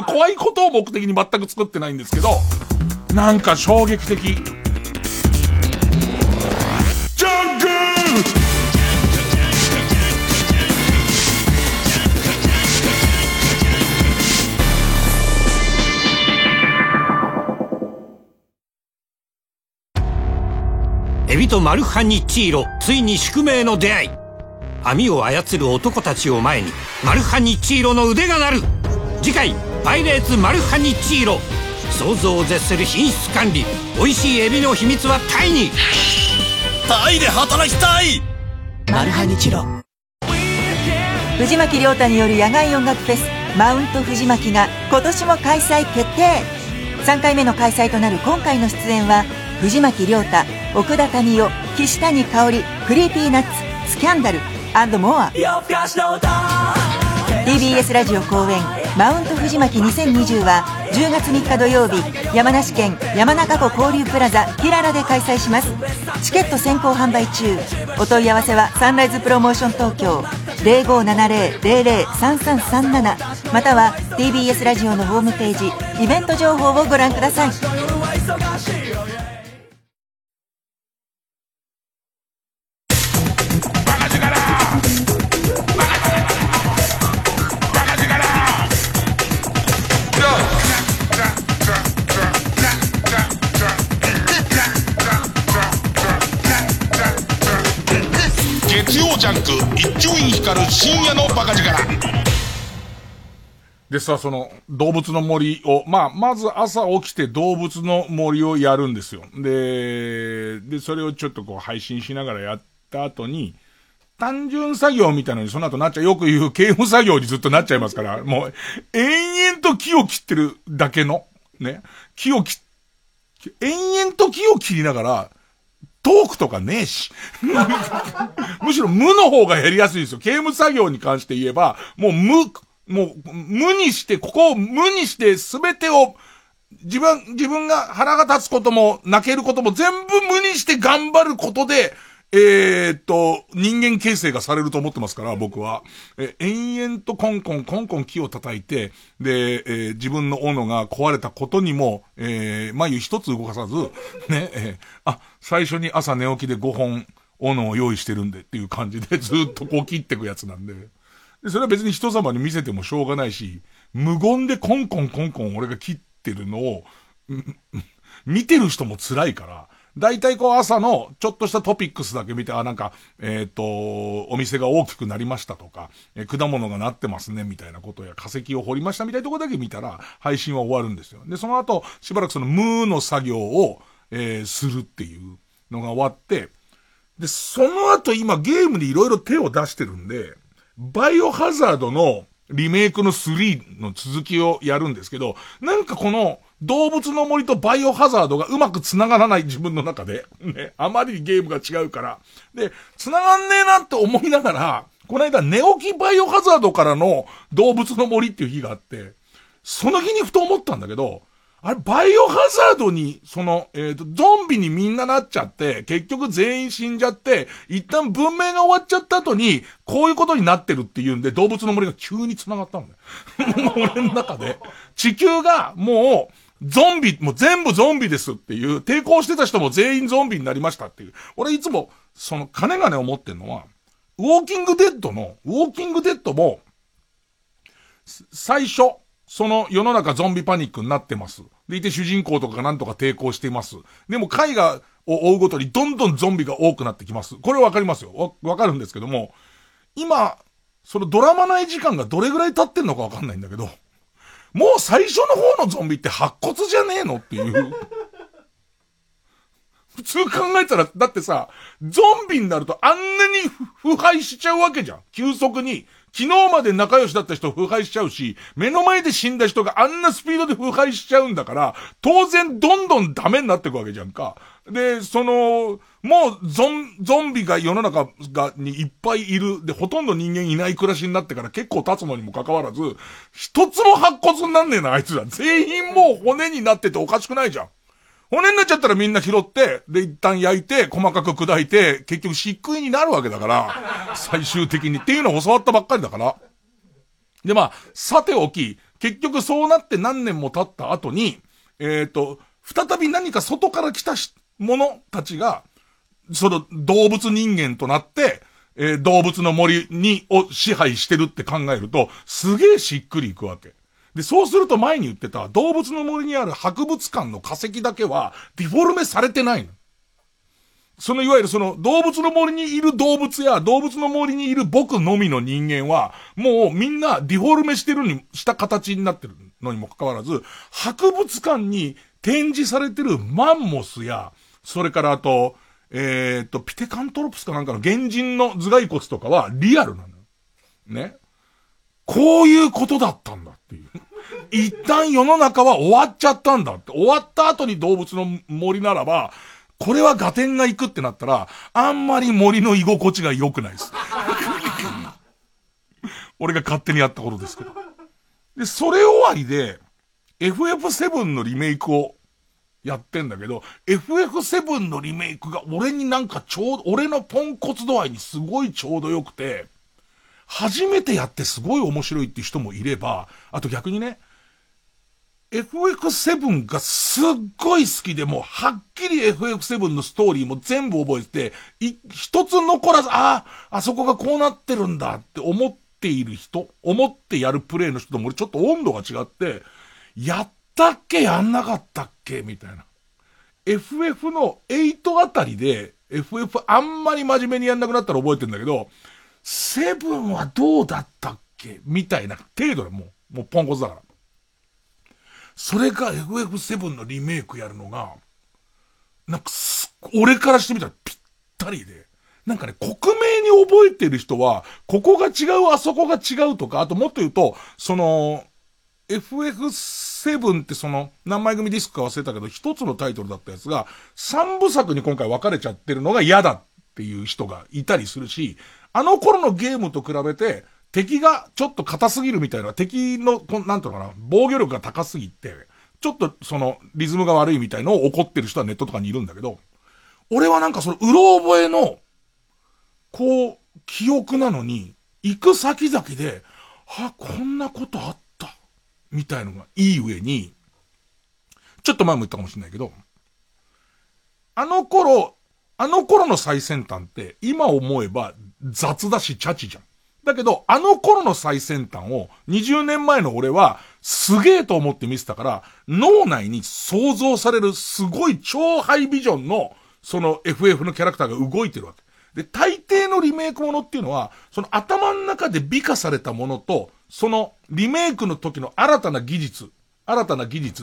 怖いことを目的に全く作ってないんですけど、なんか衝撃的。ジャングルエビとマルハニチーロ、ついに宿命の出会い。網を操る男たちを前にマルハニチーロの腕が鳴る。次回パイレーツマルハニチーロ。想像を絶する品質管理、美味しいエビの秘密はタイに。タイで働きたいマルハニチロ。藤巻亮太による野外音楽フェスマウント藤巻が今年も開催決定。3回目の開催となる今回の出演は藤巻亮太、奥田民生、岸谷香織、クリーピーナッツ、スキャンダル&モア。 TBS ラジオ公演マウント藤巻2020は10月3日土曜日、山梨県山中湖交流プラザキララで開催します。チケット先行販売中。お問い合わせはサンライズプロモーション東京 0570-003337 または TBS ラジオのホームページイベント情報をご覧ください。深夜のバカ力でさ、その動物の森をまず朝起きて動物の森をやるんですよ。でそれをちょっとこう配信しながらやった後に単純作業みたいなのにその後なっちゃう、よく言う刑務作業にずっとなっちゃいますから、もう延々と木を切ってるだけのね、延々と木を切りながらトークとかねえし。むしろ無の方がやりやすいですよ。刑務作業に関して言えば、もう無にして、ここを無にして全てを、自分が腹が立つことも泣けることも全部無にして頑張ることで、人間形成がされると思ってますから、僕は。延々とコンコン木を叩いて、で、自分の斧が壊れたことにも、眉一つ動かさず、ね、最初に朝寝起きで5本斧を用意してるんでっていう感じでずっとこう切ってくやつなんで。で、それは別に人様に見せてもしょうがないし、無言でコンコン俺が切ってるのを、見てる人も辛いから、だいたいこう朝のちょっとしたトピックスだけ見て、あ、なんか、お店が大きくなりましたとか、果物がなってますねみたいなことや化石を掘りましたみたいなとこだけ見たら配信は終わるんですよ。で、その後しばらくその無の作業を、するっていうのが終わって、で、その後今ゲームにいろいろ手を出してるんで、バイオハザードのリメイクの3の続きをやるんですけど、なんかこの動物の森とバイオハザードがうまく繋がらない自分の中で、ね、あまりにゲームが違うから。で、繋がんねえなって思いながら、この間寝起きバイオハザードからの動物の森っていう日があって、その日にふと思ったんだけど、あれ、バイオハザードに、ゾンビにみんななっちゃって、結局全員死んじゃって、一旦文明が終わっちゃった後に、こういうことになってるっていうんで、動物の森が急に繋がったのね。俺の中で。地球がもう、ゾンビ、もう全部ゾンビですっていう、抵抗してた人も全員ゾンビになりましたっていう。俺いつも、金がね思ってんのは、ウォーキングデッドも、最初、世の中ゾンビパニックになってます。でいて主人公とかがなんとか抵抗しています。でも絵画を追うごとにどんどんゾンビが多くなってきます。これわかりますよ。わかるんですけども、今、ドラマ内時間がどれぐらい経ってんのかわかんないんだけど、もう最初の方のゾンビって白骨じゃねえのっていう。普通考えたら、だってさ、ゾンビになるとあんなに腐敗しちゃうわけじゃん。急速に。昨日まで仲良しだった人腐敗しちゃうし、目の前で死んだ人があんなスピードで腐敗しちゃうんだから、当然どんどんダメになっていくわけじゃんか。で、もうゾンビが世の中にいっぱいいる。で、ほとんど人間いない暮らしになってから結構経つのにもかかわらず、一つも白骨になんねえな、あいつら。全員もう骨になってておかしくないじゃん。骨になっちゃったらみんな拾って、で、一旦焼いて、細かく砕いて、結局漆喰になるわけだから、最終的に。っていうのを教わったばっかりだから。で、まあ、さておき、結局そうなって何年も経った後に、再び何か外から来た者たちが、動物人間となって、動物の森を支配してるって考えると、すげえしっくりいくわけ。で、そうすると前に言ってた動物の森にある博物館の化石だけはディフォルメされてないの。いわゆる動物の森にいる動物や動物の森にいる僕のみの人間はもうみんなディフォルメしてるにした形になってるのにもかかわらず、博物館に展示されてるマンモスや、それからあとピテカントロプスかなんかの原人の頭蓋骨とかはリアルなのよ。ね。こういうことだったんだっていう。一旦世の中は終わっちゃったんだって。終わった後に動物の森ならば、これは合点がいくってなったら、あんまり森の居心地が良くないです。俺が勝手にやったことですけど。で、それ終わりで、FF7 のリメイクをやってんだけど、FF7 のリメイクが俺になんか俺のポンコツ度合いにすごいちょうど良くて、初めてやってすごい面白いって人もいれば、あと逆にね、FF7 がすっごい好きで、もうはっきり FF7 のストーリーも全部覚えてて、一つ残らず、あそこがこうなってるんだって思ってやるプレイの人とも俺ちょっと温度が違って、やったっけやんなかったっけみたいな。FF の8あたりで、FF あんまり真面目にやんなくなったら覚えてんだけど、セブンはどうだったっけみたいな程度でもうポンコツだから。それが FF7 のリメイクやるのが、なんか俺からしてみたらぴったりで、なんかね、克明に覚えてる人は、ここが違う、あそこが違うとか、あともっと言うと、FF7 って何枚組ディスクか忘れたけど、一つのタイトルだったやつが、三部作に今回分かれちゃってるのが嫌だっていう人がいたりするし、あの頃のゲームと比べて敵がちょっと硬すぎるみたいな、敵のなんていうのかな、防御力が高すぎてちょっとリズムが悪いみたいのを怒ってる人はネットとかにいるんだけど、俺はなんかうろ覚えのこう記憶なのに、行く先々で、あ、こんなことあったみたいのがいい上に、ちょっと前も言ったかもしれないけど、あの頃の最先端って今思えば雑だしチャチじゃん。だけどあの頃の最先端を20年前の俺はすげえと思って見せたから、脳内に想像されるすごい超ハイビジョンのその FF のキャラクターが動いてるわけ。で、大抵のリメイクものっていうのはその頭の中で美化されたものとそのリメイクの時の新たな技術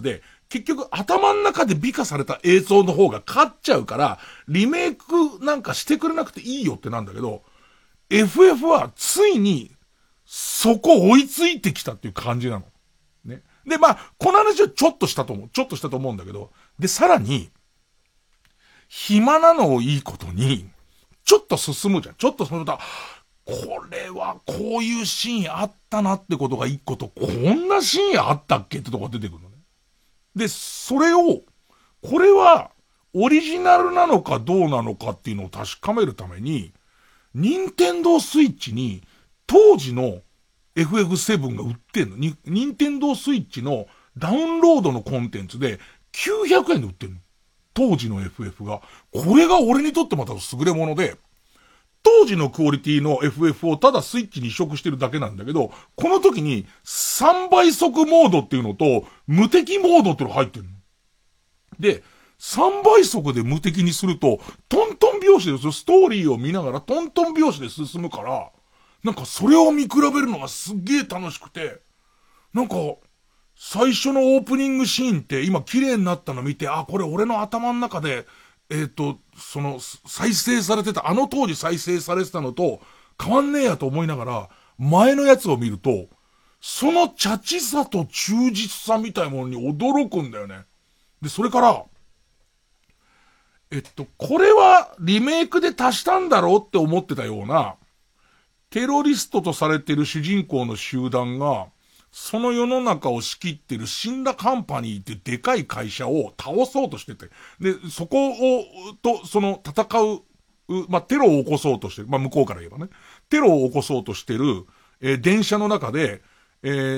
で結局頭の中で美化された映像の方が勝っちゃうから、リメイクなんかしてくれなくていいよってなんだけど、 FF はついにそこ追いついてきたっていう感じなのね。で、まあこの話はちょっとしたと思うんだけど、でさらに暇なのをいいことにちょっと進むじゃん。ちょっと進むと、これはこういうシーンあったなってことが一個と、こんなシーンあったっけってとこが出てくるのね。で、それを、これはオリジナルなのかどうなのかっていうのを確かめるために、任天堂スイッチに当時の FF7 が売ってんの。任天堂スイッチのダウンロードのコンテンツで900円で売ってんの。当時の FF が。これが俺にとってまた優れもので、当時のクオリティの FF をただスイッチに移植してるだけなんだけど、この時に3倍速モードっていうのと無敵モードっていうのが入ってるの。で、3倍速で無敵にするとトントン拍子でストーリーを見ながらトントン拍子で進むから、なんかそれを見比べるのがすっげー楽しくて、なんか最初のオープニングシーンって今綺麗になったの見て、あ、これ俺の頭の中でその再生されてた、あの当時再生されてたのと変わんねえやと思いながら前のやつを見ると、そのチャチさと忠実さみたいものに驚くんだよね。で、それからこれはリメイクで足したんだろうって思ってたようなテロリストとされてる主人公の集団が、その世の中を仕切ってるシンダカンパニーってでかい会社を倒そうとしてて、で、そことその戦う、まあ、テロを起こそうとしてる、まあ、向こうから言えばね、テロを起こそうとしてる、電車の中で、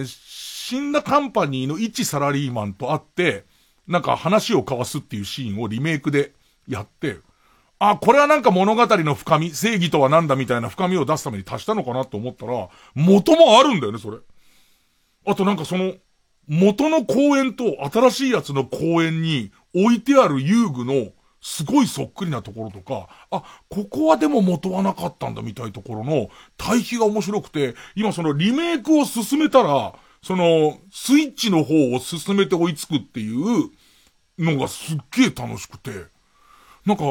シンダカンパニーの一サラリーマンと会ってなんか話を交わすっていうシーンをリメイクでやって、あ、これはなんか物語の深み、正義とはなんだみたいな深みを出すために足したのかなと思ったら、元もあるんだよね、それ。あとなんかその元の公園と新しいやつの公園に置いてある遊具のすごいそっくりなところとか、あ、ここはでも元はなかったんだみたいなところの対比が面白くて、今そのリメイクを進めたらそのスイッチの方を進めて追いつくっていうのがすっげえ楽しくて、なんか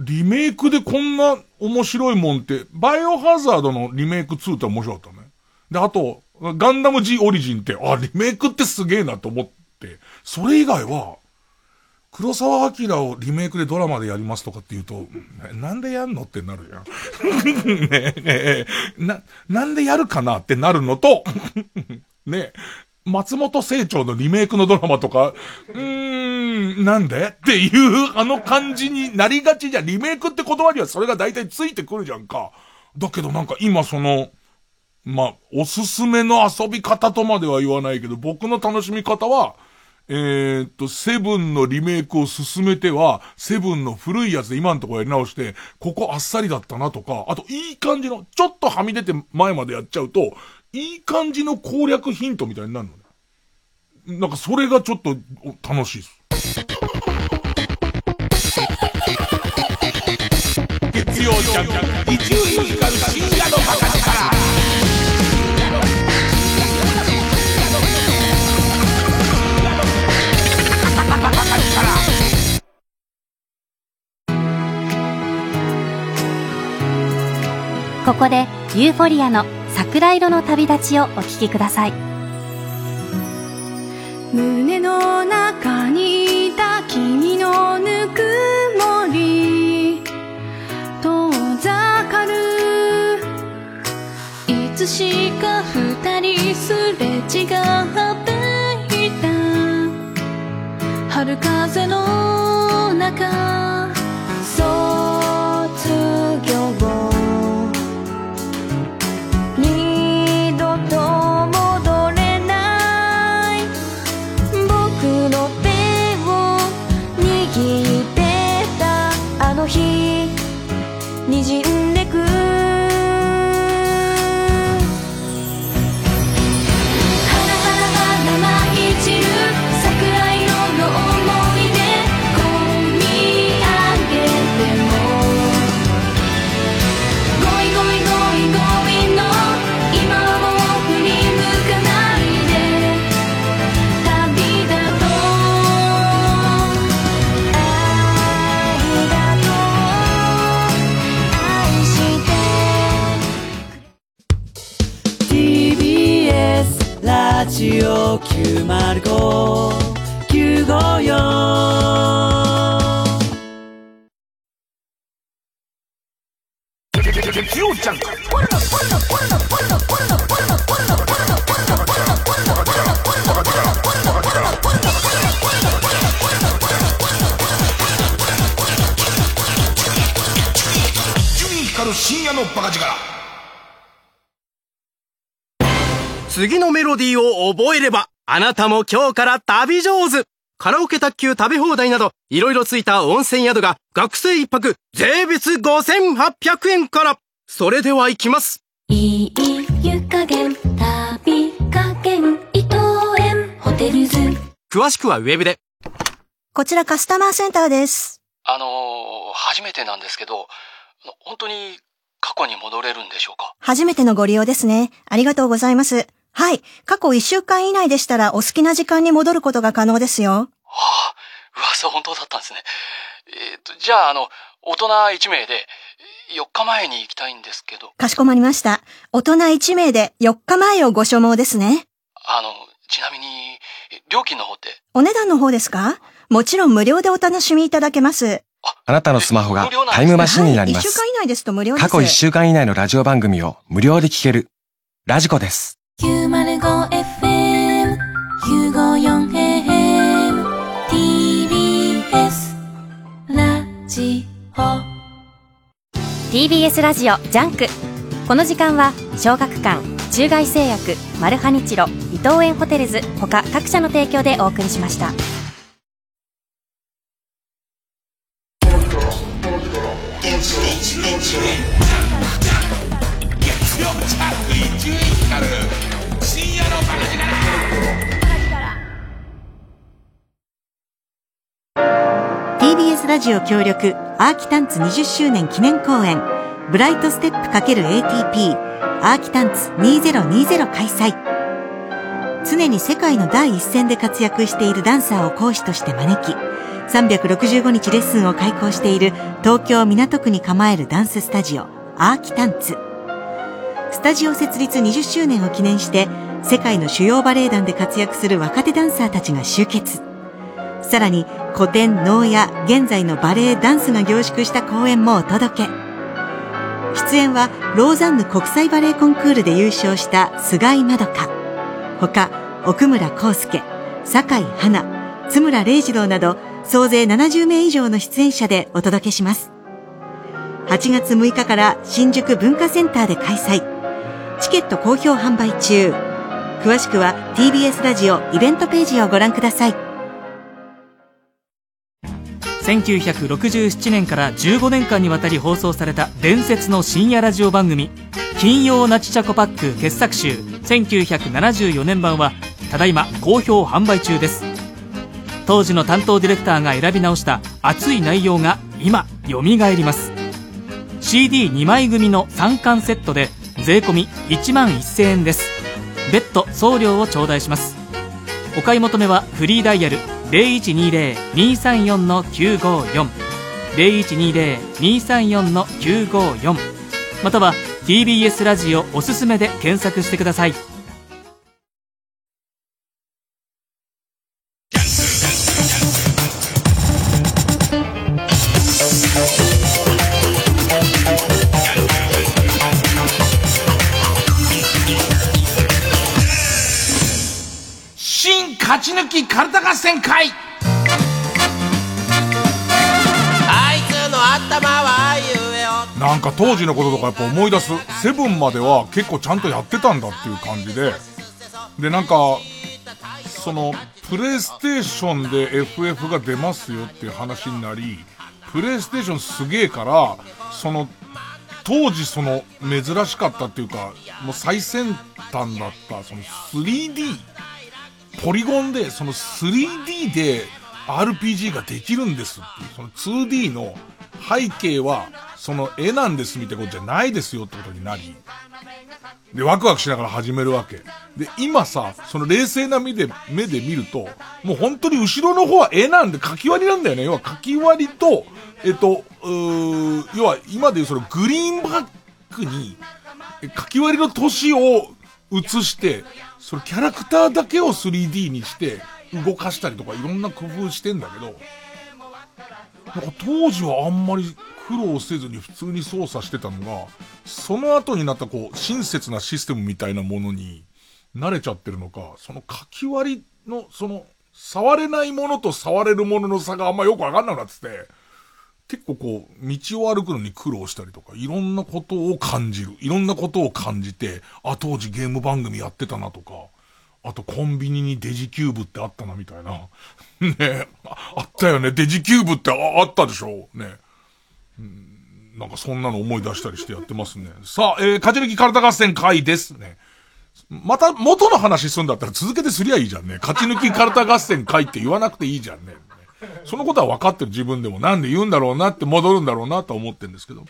リメイクでこんな面白いもんって、バイオハザードのリメイク2って面白かったね。で、あとガンダム G オリジンって、あ、リメイクってすげえなと思って、それ以外は黒沢明をリメイクでドラマでやりますとかって言うと、なんでやんのってなるじゃん。ねえ、なんでやるかなってなるのとね、松本清張のリメイクのドラマとか、なんでっていうあの感じになりがちじゃん。リメイクって言葉にはそれが大体ついてくるじゃんか。だけどなんか今その、まあ、おすすめの遊び方とまでは言わないけど、僕の楽しみ方は、セブンのリメイクを進めては、セブンの古いやつで今のところやり直して、ここあっさりだったなとか、あといい感じの、ちょっとはみ出て前までやっちゃうと、いい感じの攻略ヒントみたいになるのね。なんかそれがちょっと楽しいです。月曜ジャンク、伊集院光深夜のバカ力。ここでユーフォリアの桜色の旅立ちをお聞きください。胸の中にいた君のぬくもり遠ざかる、いつしか二人すれ違っていた春風の中、卒業深夜のバカ力。次のメロディーを覚えればあなたも今日から旅上手。カラオケ卓球食べ放題などいろいろついた温泉宿が学生一泊税別5800円から。それでは行きます。いい湯加減旅加減伊藤園ホテルズ。詳しくはウェブで。こちらカスタマーセンターです。初めてなんですけど、本当に過去に戻れるんでしょうか？初めてのご利用ですね。ありがとうございます。はい、過去1週間以内でしたらお好きな時間に戻ることが可能ですよ。はあ、噂本当だったんですね。じゃあ大人1名で4日前に行きたいんですけど。かしこまりました。大人1名で4日前をご所望ですね。ちなみに料金の方って？お値段の方ですか？もちろん無料でお楽しみいただけます。あなたのスマホがタイムマシンになります。1週間以内ですと無料です。過去1週間以内のラジオ番組を無料で聞けるラジコです。 905FM 954AM TBS ラジオ。 TBS ラジオジャンク。この時間は小学館、中外製薬、マルハニチロ、伊藤園ホテルズ他各社の提供でお送りしました。TBS ラジオ協力アーキタンツ20周年記念公演ブライトステップ ×ATP アーキタンツ2020開催。常に世界の第一線で活躍しているダンサーを講師として招き、365日レッスンを開講している東京港区に構えるダンススタジオアーキタンツ。スタジオ設立20周年を記念して世界の主要バレエ団で活躍する若手ダンサーたちが集結。さらに古典、能や現在のバレエ、ダンスが凝縮した公演もお届け。出演はローザンヌ国際バレエコンクールで優勝した菅井まどか、他奥村康介、酒井花、津村礼二郎など総勢70名以上の出演者でお届けします。8月6日から新宿文化センターで開催。チケット好評販売中。詳しくは TBS ラジオイベントページをご覧ください。1967年から15年間にわたり放送された伝説の深夜ラジオ番組金曜ナチチャコパック傑作集1974年版はただいま好評販売中です。当時の担当ディレクターが選び直した熱い内容が今よみがえります。 CD2 枚組の3巻セットで税込1万1000円です。別途送料を頂戴します。お買い求めはフリーダイヤル 0120-234-954 0120-234-954 または TBS ラジオおすすめで検索してください。勝ち抜きカルタ合戦会。なんか当時のこととかやっぱ思い出す。セブンまでは結構ちゃんとやってたんだっていう感じで、でなんかそのプレイステーションで FF が出ますよっていう話になり、プレイステーションすげえからその当時その珍しかったっていうかもう最先端だったその 3Dポリゴンでその 3D で RPG ができるんですっていう、その 2D の背景はその絵なんですみたいなことじゃないですよってことになり、でワクワクしながら始めるわけで、今さその冷静な目で見るともう本当に後ろの方は絵なんで書き割りなんだよね。要は書き割りと要は今でいうそのグリーンバックに書き割りの年を映してそれキャラクターだけを 3D にして動かしたりとかいろんな工夫してんだけど、なんか当時はあんまり苦労せずに普通に操作してたのがその後になったこう親切なシステムみたいなものに慣れちゃってるのか、その書き割りのその触れないものと触れるものの差があんまよくわかんなくなってて、結構こう、道を歩くのに苦労したりとか、いろんなことを感じる。いろんなことを感じて、あ、当時ゲーム番組やってたなとか、あとコンビニにデジキューブってあったなみたいな。ねえ、あったよね。デジキューブって あったでしょうね。なんかそんなの思い出したりしてやってますね。さあ、勝ち抜きカルタ合戦回ですね。また元の話すんだったら続けてすりゃいいじゃんね。勝ち抜きカルタ合戦回って言わなくていいじゃんね。そのことは分かってる自分でもなんで言うんだろうなって戻るんだろうなと思ってるんですけど。こ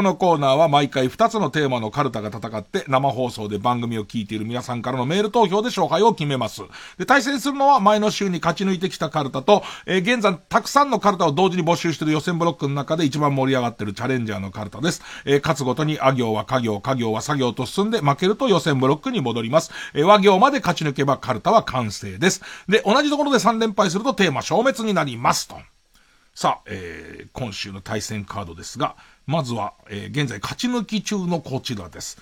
のコーナーは毎回2つのテーマのカルタが戦って生放送で番組を聞いている皆さんからのメール投票で勝敗を決めます。で、対戦するのは前の週に勝ち抜いてきたカルタと、現在たくさんのカルタを同時に募集している予選ブロックの中で一番盛り上がっているチャレンジャーのカルタです。勝つごとにあ行は家業、家業は作業と進んで負けると予選ブロックに戻ります。和行まで勝ち抜けばカルタは完成です。で、同じところで3連敗するとテーマ消滅になりますと。さあ、今週の対戦カードですが、まずは、現在勝ち抜き中のこちらです、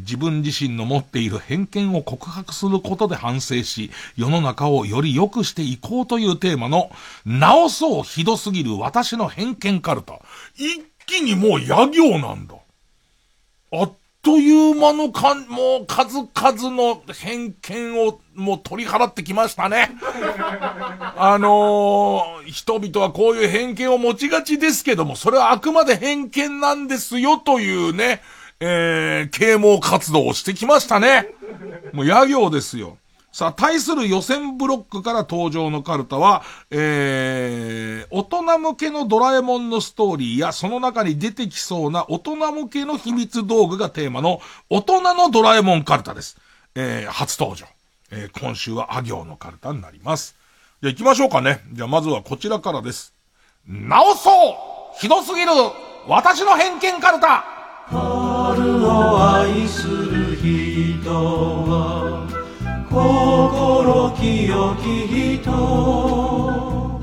自分自身の持っている偏見を告白することで反省し世の中をより良くしていこうというテーマの直そうひどすぎる私の偏見カルタ。一気にもう野行なんだ。あっという間のもう数々の偏見をもう取り払ってきましたね。人々はこういう偏見を持ちがちですけども、それはあくまで偏見なんですよというね、啓蒙活動をしてきましたね。もう野行ですよ。さあ、対する予選ブロックから登場のカルタは、大人向けのドラえもんのストーリーや、その中に出てきそうな大人向けの秘密道具がテーマの、大人のドラえもんカルタです。初登場。今週はあ行のカルタになります。じゃあ行きましょうかね。じゃあまずはこちらからです。直そうひどすぎる私の偏見カルタ。春を愛する人は心清き人。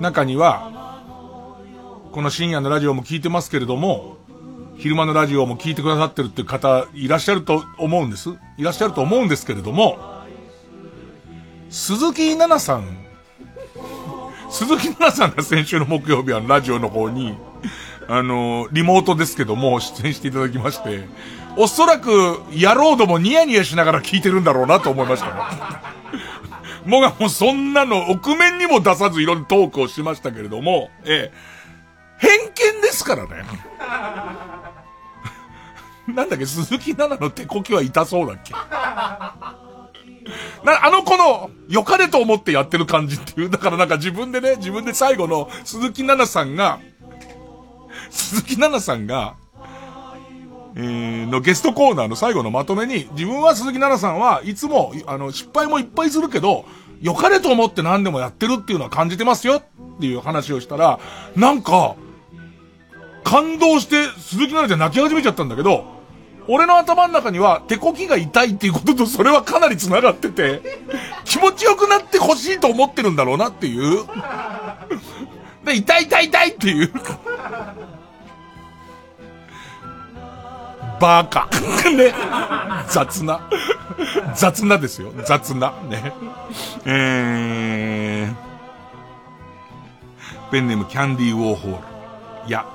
中にはこの深夜のラジオも聞いてますけれども、昼間のラジオも聞いてくださってるっていう方いらっしゃると思うんです。いらっしゃると思うんですけれども、鈴木奈々さんが先週の木曜日はラジオの方にリモートですけども出演していただきまして、おそらく野郎どもニヤニヤしながら聞いてるんだろうなと思いましたね。もがもそんなの臆面にも出さずいろんなトークをしましたけれども、偏見ですからね。なんだっけ、鈴木奈々の手こきは痛そうだっけ。子の良かれと思ってやってる感じっていう、だからなんか自分で最後の鈴木奈々さんがのゲストコーナーの最後のまとめに、自分は鈴木奈々さんはいつも失敗もいっぱいするけど良かれと思って何でもやってるっていうのは感じてますよっていう話をしたら、なんか感動して鈴木奈々ちゃん泣き始めちゃったんだけど、俺の頭の中には手こきが痛いっていうこととそれはかなり繋がってて、気持ちよくなってほしいと思ってるんだろうなっていうで、痛い痛い痛いっていうバカね、雑なですよ、雑なね。ペンネームキャンディーウォーホール。いや、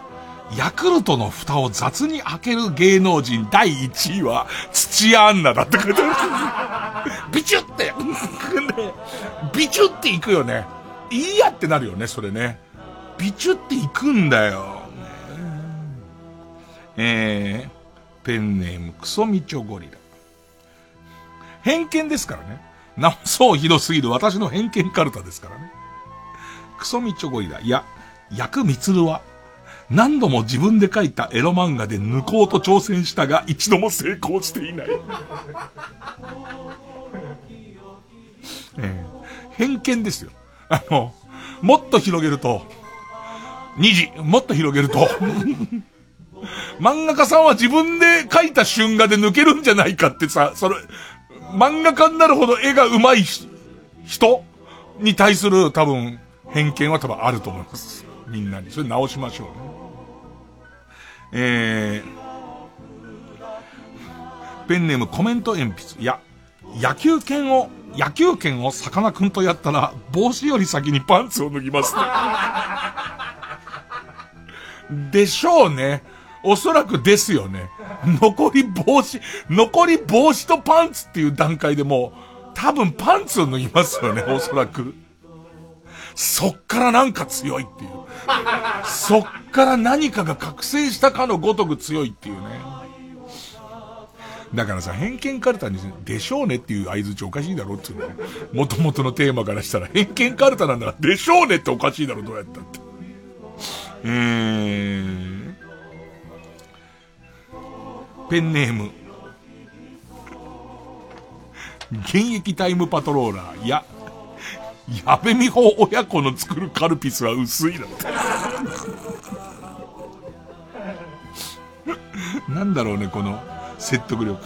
ヤクルトの蓋を雑に開ける芸能人第1位は土屋アンナだって書いてある。ビチュってね、ビチュっていくよね。いいやってなるよね、それね。ビチュっていくんだよ。ペンネームクソミチョゴリラ。偏見ですからね。なおそうひどすぎる私の偏見カルタですからね。クソミチョゴリラ。いや、ヤクミツルは何度も自分で書いたエロ漫画で抜こうと挑戦したが一度も成功していない、偏見ですよ。もっと広げるともっと広げると漫画家さんは自分で描いた春画で抜けるんじゃないかってさ、それ、漫画家になるほど絵が上手い人に対する多分、偏見は多分あると思います。みんなに。それ直しましょうね。ペンネームコメント鉛筆。いや、野球拳を野球拳をさかなクンとやったら帽子より先にパンツを脱ぎますね。でしょうね。おそらくですよね。残り帽子とパンツっていう段階でもう多分パンツを脱ぎますよね、おそらく。そっからなんか強いっていう。そっから何かが覚醒したかのごとく強いっていうね。だからさ、偏見カルタにでしょうねっていう相づちおかしいだろっていうね。元々のテーマからしたら偏見カルタなんだからでしょうねっておかしいだろ、どうやったって。ペンネーム現役タイムパトローラーや矢部美穂親子の作るカルピスは薄いだってなんだろうね、この説得力。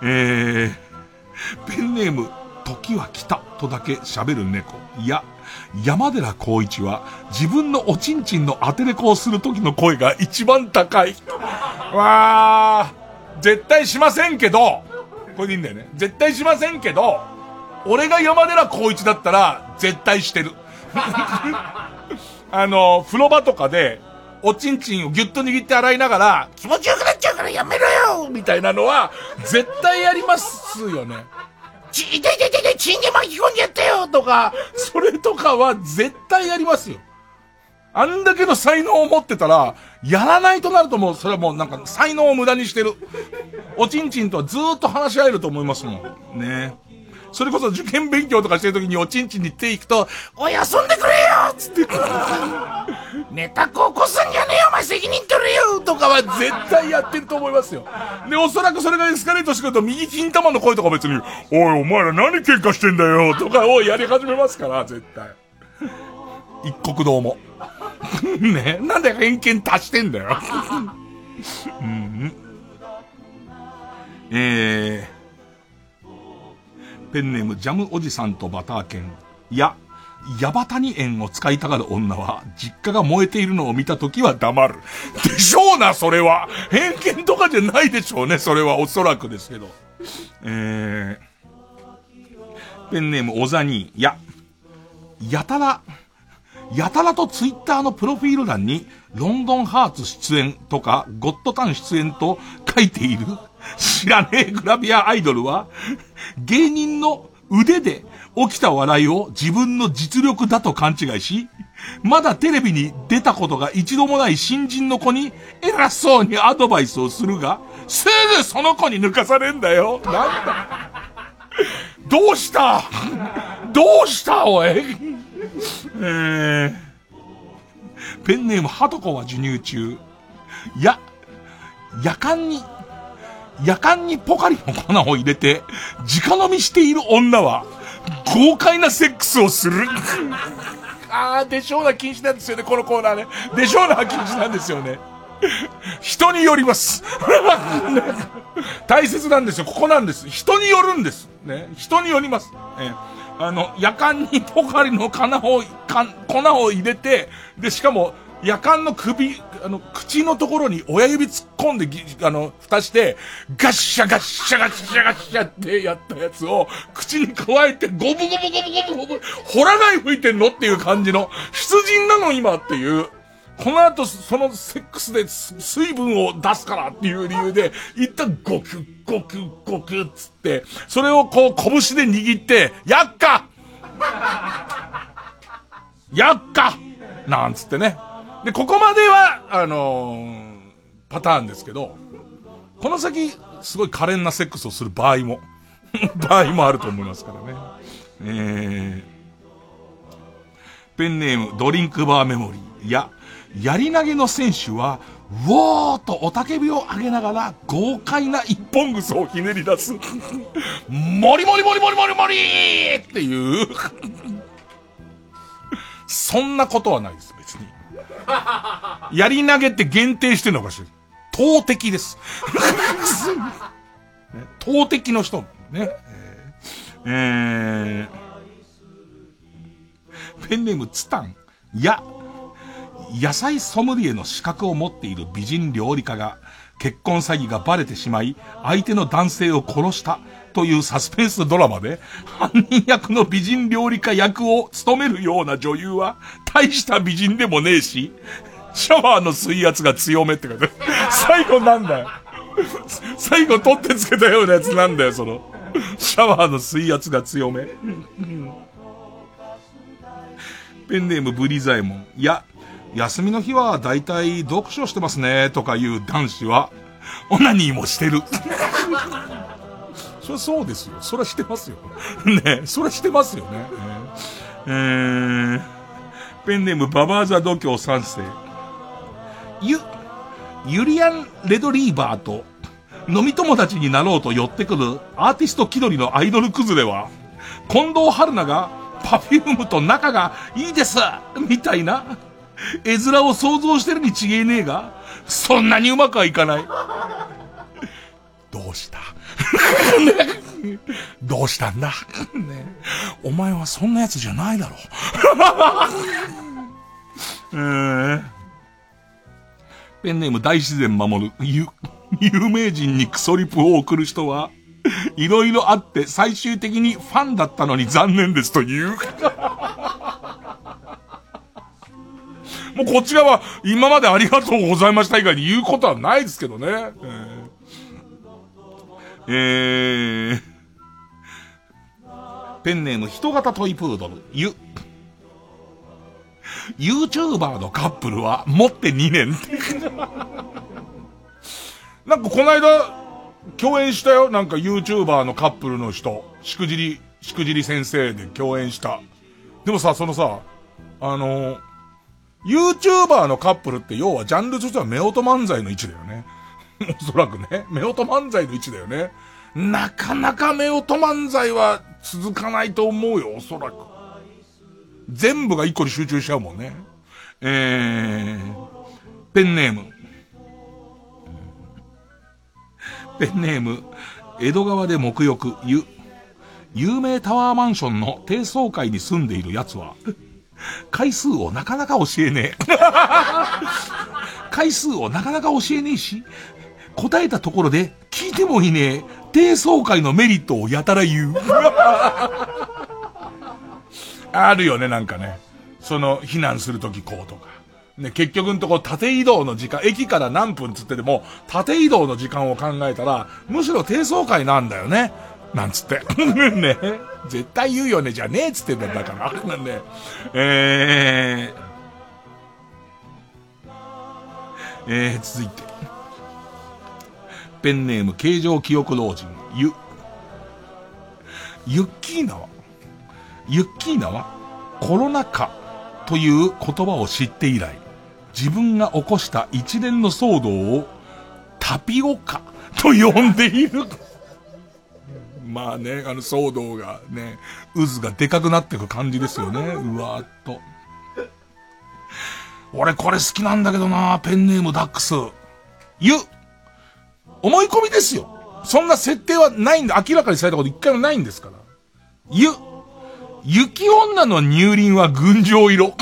ペンネーム時は来たとだけ喋る猫や山寺宏一は自分のおちんちんのアテレコをする時の声が一番高いわー、絶対しませんけど、これでいいんだよね。絶対しませんけど、俺が山寺宏一だったら絶対してる風呂場とかでおちんちんをギュッと握って洗いながら気持ちよくなっちゃうからやめろよみたいなのは絶対やりますよね。痛いチンゲ巻き込んじゃったよとか、それとかは絶対やりますよ。あんだけの才能を持ってたらやらないとなると、もうそれはもうなんか才能を無駄にしてる。おちんちんとはずーっと話し合えると思いますもんね。それこそ受験勉強とかしてるときにおちんちんに手行くと、おい遊んでくれよつってネタここすんじゃねえよお前責任取れよとかは絶対やってると思いますよ。でおそらくそれがエスカレートしてくると右金玉の声とか別においお前ら何喧嘩してんだよとかをやり始めますから、絶対一国道もね、なんで偏見足してんだよ、うん、ペンネームジャムおじさんとバター犬やヤバタニ園を使いたがる女は実家が燃えているのを見たときは黙るでしょうな。それは偏見とかじゃないでしょうね、それはおそらくですけど。ペンネームおざにややたらとツイッターのプロフィール欄にロンドンハーツ出演とかゴッドタン出演と書いている知らねえグラビアアイドルは芸人の腕で起きた笑いを自分の実力だと勘違いし、まだテレビに出たことが一度もない新人の子に偉そうにアドバイスをするが、すぐその子に抜かされんだよ。なんだどうしたおいペンネームハトコは授乳中や夜間にポカリの粉を入れて直飲みしている女は豪快なセックスをするあー、でしょうな禁止なんですよね、このコーナーね。でしょうな禁止なんですよね人によります大切なんですよ、ここなんです。人によるんですね、人によります、夜間にポカリの粉を入れて、でしかも夜間の口のところに親指突っ込んで、蓋して、ガッシャってやったやつを、口に加えて、ゴブ、掘らない吹いてんのっていう感じの、出陣なの今っていう。この後、そのセックスで水分を出すからっていう理由で、一旦ゴクっつって、それをこう、拳で握って、やっかなんつってね。で、ここまでは、パターンですけど、この先、すごい可憐なセックスをする場合もあると思いますからね。ペンネーム、ドリンクバーメモリーや、やり投げの選手は、ウォーとおたけびを上げながら、豪快な一本ぐそをひねり出す。もりっていう。そんなことはないです、別に。やり投げって限定してるのかしら。投擲です、ね、投擲の人ね。ペンネームツタンや野菜ソムリエの資格を持っている美人料理家が結婚詐欺がバレてしまい相手の男性を殺したというサスペンスドラマで犯人役の美人料理家役を務めるような女優は大した美人でもねえし、シャワーの水圧が強めって書いてある。最後なんだよ。最後取ってつけたようなやつなんだよ、そのシャワーの水圧が強め。ペンネームブリザエモン。いや、休みの日はだいたい読書してますねとかいう男子はオナニーもしてる。そりゃそうですよ。そりゃしてますよ。ねえ、そりゃしてますよね。ペンネームババーザ度胸三世。ユリアン・レドリーバーと飲み友達になろうと寄ってくるアーティスト気取りのアイドル崩れは、近藤春菜がパフュームと仲がいいですみたいな絵面を想像してるに違えねえが、そんなにうまくはいかない。どうしたどうしたんだ、ね、お前はそんなやつじゃないだろう。ペンネーム大自然守る。有名人にクソリプを送る人はいろいろあって最終的にファンだったのに残念ですという。もうこちらは今までありがとうございました以外に言うことはないですけどね。ペンネーム人型トイプードル。YouTuber のカップルは持って2年って。なんかこの間共演したよ。なんか YouTuber のカップルの人、しくじり先生で共演した。でもさ、そのさ、YouTuber のカップルって要はジャンルとしては夫婦漫才の位置だよね。おそらくね、夫婦漫才の位置だよね。なかなか夫婦漫才は続かないと思うよ、おそらく。全部が一個に集中しちゃうもんね。ペンネーム、江戸川で沐浴。有名タワーマンションの低層階に住んでいる奴は、回数をなかなか教えねえし、答えたところで聞いてもいねえ低層階のメリットをやたら言う。あるよね、なんかね、その避難するときこうとかね、結局のところ縦移動の時間、駅から何分つってでも縦移動の時間を考えたらむしろ低層階なんだよね、なんつって。ね。絶対言うよね、じゃねえつってんだから。なんで。続いて。ペンネーム、形状記憶老人。ユッキーナは、コロナ禍という言葉を知って以来、自分が起こした一連の騒動を、タピオカと呼んでいる。まあね、騒動がね、渦がでかくなってく感じですよね。うわーっと。俺これ好きなんだけどな、ペンネームダックス。思い込みですよ。そんな設定はないんだ。明らかにされたこと一回もないんですから。雪女の乳輪は群青色。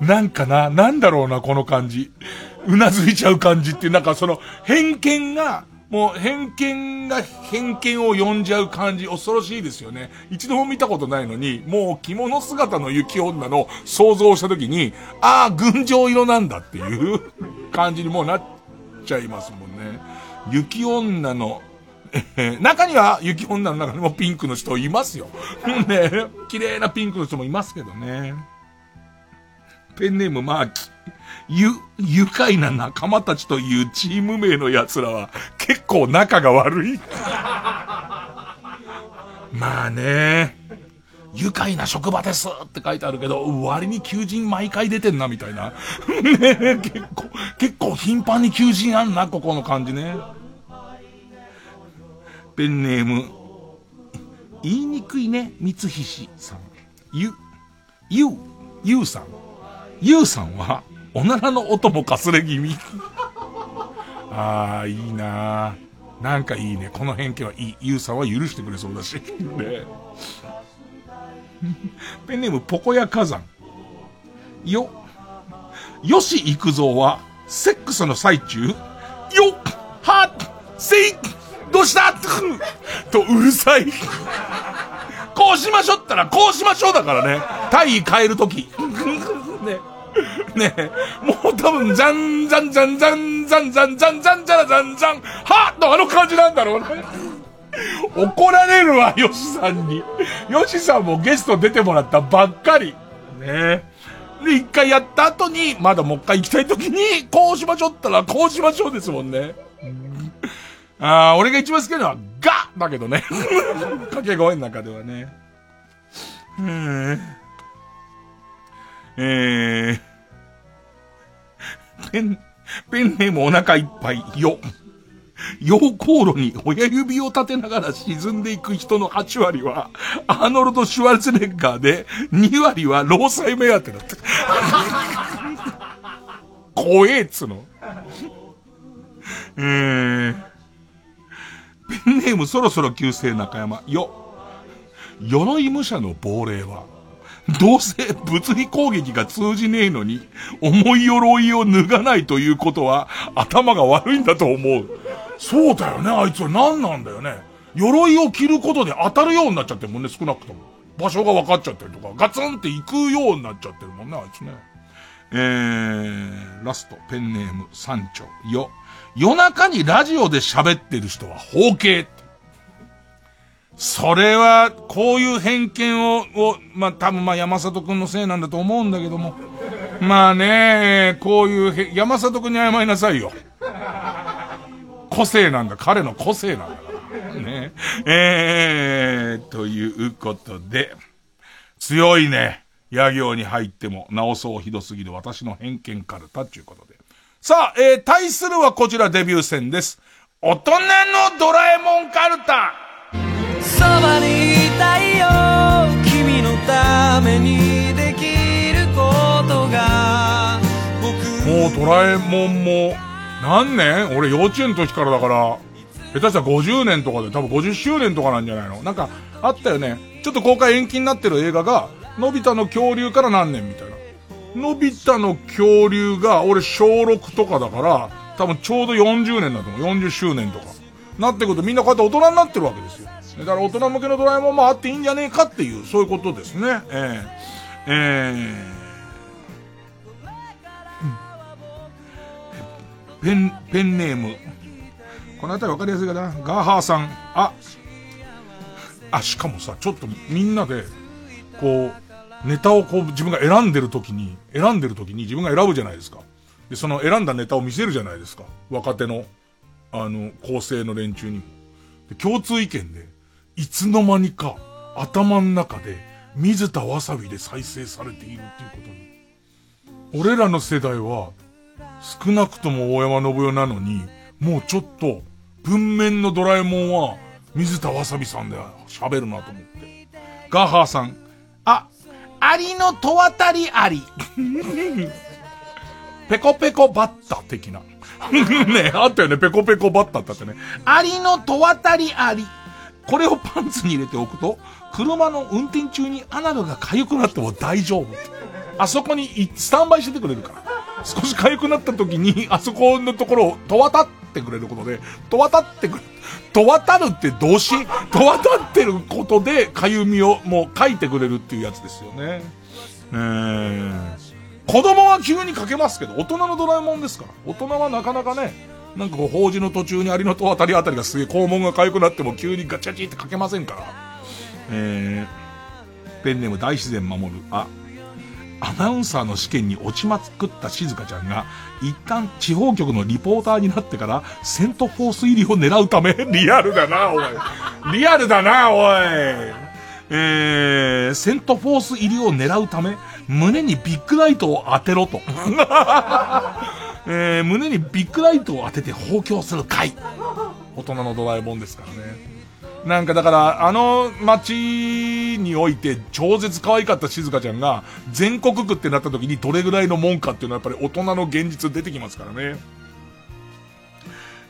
なんかな、なんだろうな、この感じ。うなずいちゃう感じって、なんかその偏見が偏見を呼んじゃう感じ、恐ろしいですよね。一度も見たことないのに、もう着物姿の雪女の想像したときに、ああ、群青色なんだっていう感じにもうなっちゃいますもんね。雪女の、中には、雪女の中にもピンクの人いますよ。ね、綺麗なピンクの人もいますけどね。ペンネームマーキ。愉快な仲間たちというチーム名の奴らは結構仲が悪い。まあね、愉快な職場ですって書いてあるけど、割に求人毎回出てんなみたいな。ね、結構頻繁に求人あんな、ここの感じね。ペンネーム言いにくいね、三菱さん。ゆうさんはおならの音もかすれ気味。ああ、いいなー、なんかいいね、この偏見はいい。ゆうさんは許してくれそうだし。ね。ペンネームポコヤ火山。吉幾三はセックスの最中、ハせいどうしたとうるさいこうしましょったらこうしましょうだからね、体位変えるときねえ、もう多分ザンザンザンザンザンザンザンザンザンザンザンはっとあの感じなんだろうね怒られるわ、ヨシさんに。ヨシさんもゲスト出てもらったばっかりねえ。で一回やった後にまだもう一回行きたいときにこうしましょったらこうしましょうですもんね。ああ、俺が一番好きなのはガだけどね掛け声の中ではね。ペンネームお腹いっぱいよ。溶鉱炉に親指を立てながら沈んでいく人の8割はアーノルド・シュワルツェネッガーで、2割は労災目当てだった怖えっつのペンネームそろそろ旧姓中山よ。鎧武者の亡霊はどうせ物理攻撃が通じねえのに重い鎧を脱がないということは頭が悪いんだと思う。そうだよね、あいつは何なんだよね。鎧を着ることで当たるようになっちゃってるもんね、少なくとも場所が分かっちゃったりとかガツンって行くようになっちゃってるもんね、あいつね。ラストペンネーム山頂よ。夜中にラジオで喋ってる人は包茎。それはこういう偏見を多分山里くんのせいなんだと思うんだけども、まあね、こういう山里くんに謝りなさいよ。個性なんだ、彼の個性なんだからね。ということで、強いね、野行に入ってもなおそうひどすぎる私の偏見カルタということで、さあ、対するはこちらデビュー戦です。大人のドラえもんカルタ。そばにいたいよ、君のためにできることが。もうドラえもんも何年、俺幼稚園の時からだから、下手したら50年とかで、多分50周年とかなんじゃないの。なんかあったよね、ちょっと公開延期になってる映画が、のび太の恐竜から何年みたいな。のび太の恐竜が俺小6とかだから、多分ちょうど40年だと思う。40周年とかなってくると、みんなこうやって大人になってるわけですよ。だから大人向けのドラえもんもあっていいんじゃねえかっていう、そういうことですね。ペンネームこのあたりわかりやすいかな、ガーハーさん。しかもさ、ちょっとみんなでこうネタをこう自分が選んでる時に自分が選ぶじゃないですか。でその選んだネタを見せるじゃないですか、若手の構成の連中にも。で共通意見で、いつの間にか頭の中で水田わさびで再生されているっていうことに、俺らの世代は少なくとも大山信代なのに、もうちょっと文面のドラえもんは水田わさびさんで喋るなと思って。ガハーさん、アリの戸渡りアリペコペコバッタ的なね、あったよね、ペコペコバッタだってね。アリの戸渡りアリ、これをパンツに入れておくと車の運転中にアナルが痒くなっても大丈夫。あそこにスタンバイしててくれるから、少し痒くなった時にあそこのところを戸渡ってくれることで、戸渡るって動詞、戸渡ってることで痒みをもう書いてくれるっていうやつですよね。子供は急にかけますけど、大人のドラえもんですから、大人はなかなかね、なんかこう法事の途中にアリの戸渡りあたりがすげえ肛門が痒くなっても急にガチャチってかけませんから。ペンネーム大自然守る。アナウンサーの試験に落ちまくった静香ちゃんが、一旦地方局のリポーターになってからセントフォース入りを狙うためリアルだなおいセントフォース入りを狙うため胸にビッグライトを当てろと胸にビッグライトを当てて放狂する回、大人のドラえもんですからね。なんかだから、あの街において超絶可愛かった静香ちゃんが全国区ってなった時にどれぐらいのもんかっていうのは、やっぱり大人の現実出てきますからね。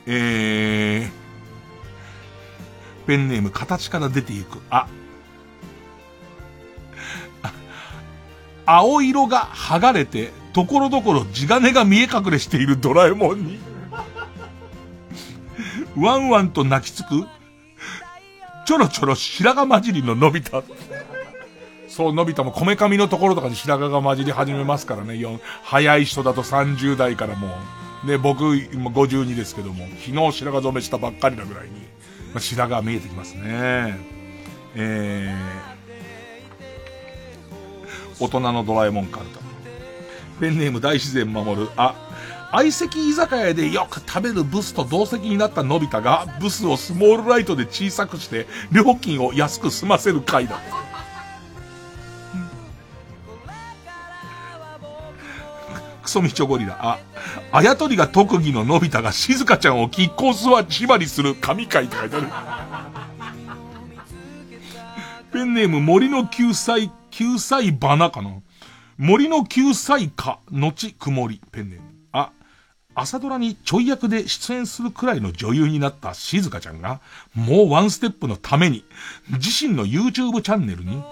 ペンネーム形から出ていく。青色が剥がれて所々地金が見え隠れしているドラえもんにワンワンと泣きつくちょろちょろ白髪混じりののび太。そう、のび太もこめかみのところとかに白髪が混じり始めますからね。早い人だと30代からもう。で、僕、今52ですけども、昨日白髪染めしたばっかりなぐらいに、まあ、白髪見えてきますね。大人のドラえもんカルタ。ペンネーム大自然守る。相席居酒屋でよく食べるブスと同席になったのび太がブスをスモールライトで小さくして料金を安く済ませる回だ。クソミチョゴリラ。あやとりが特技ののび太が静香ちゃんをキッコースは縛りする神回って書いてある。ペンネーム森の救済花かな。森の救済花のち曇り。ペンネーム朝ドラにちょい役で出演するくらいの女優になった静香ちゃんが、もうワンステップのために、自身の YouTube チャンネルに、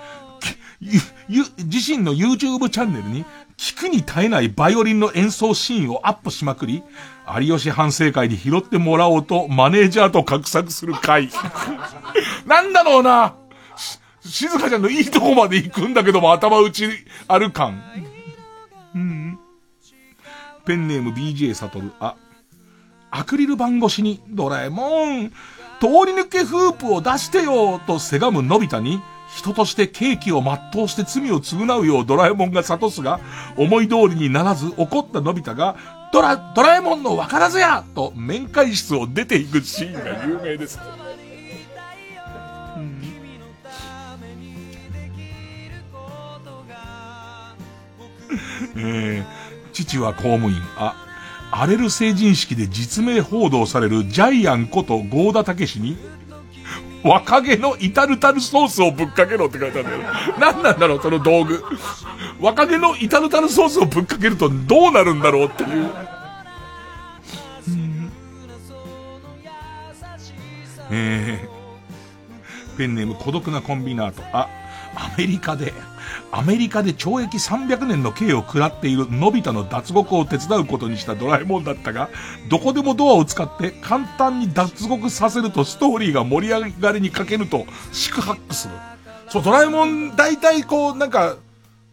聞くに耐えないバイオリンの演奏シーンをアップしまくり、有吉反省会に拾ってもらおうとマネージャーと画策する回。なんだろうな、静香ちゃんのいいとこまで行くんだけども頭打ちある感。ペンネーム BJ サトル。アクリル板越しにドラえもん通り抜けフープを出してよとせがむのび太に、人として刑期を全うして罪を償うようドラえもんが諭すが、思い通りにならず怒ったのび太がドラえもんのわからずやと面会室を出ていくシーンが有名です。父は公務員。荒れる成人式で実名報道されるジャイアンこと郷田武史に、若気のイタルタルソースをぶっかけろって書いてあるんだよ。何なんだろうその道具。若気のイタルタルソースをぶっかけるとどうなるんだろうっていう。ペンネーム孤独なコンビナート。アメリカで懲役300年の刑を食らっているのび太の脱獄を手伝うことにしたドラえもんだったが、どこでもドアを使って簡単に脱獄させるとストーリーが盛り上がりに欠けると四苦八苦する。そう、ドラえもん大体こうなんか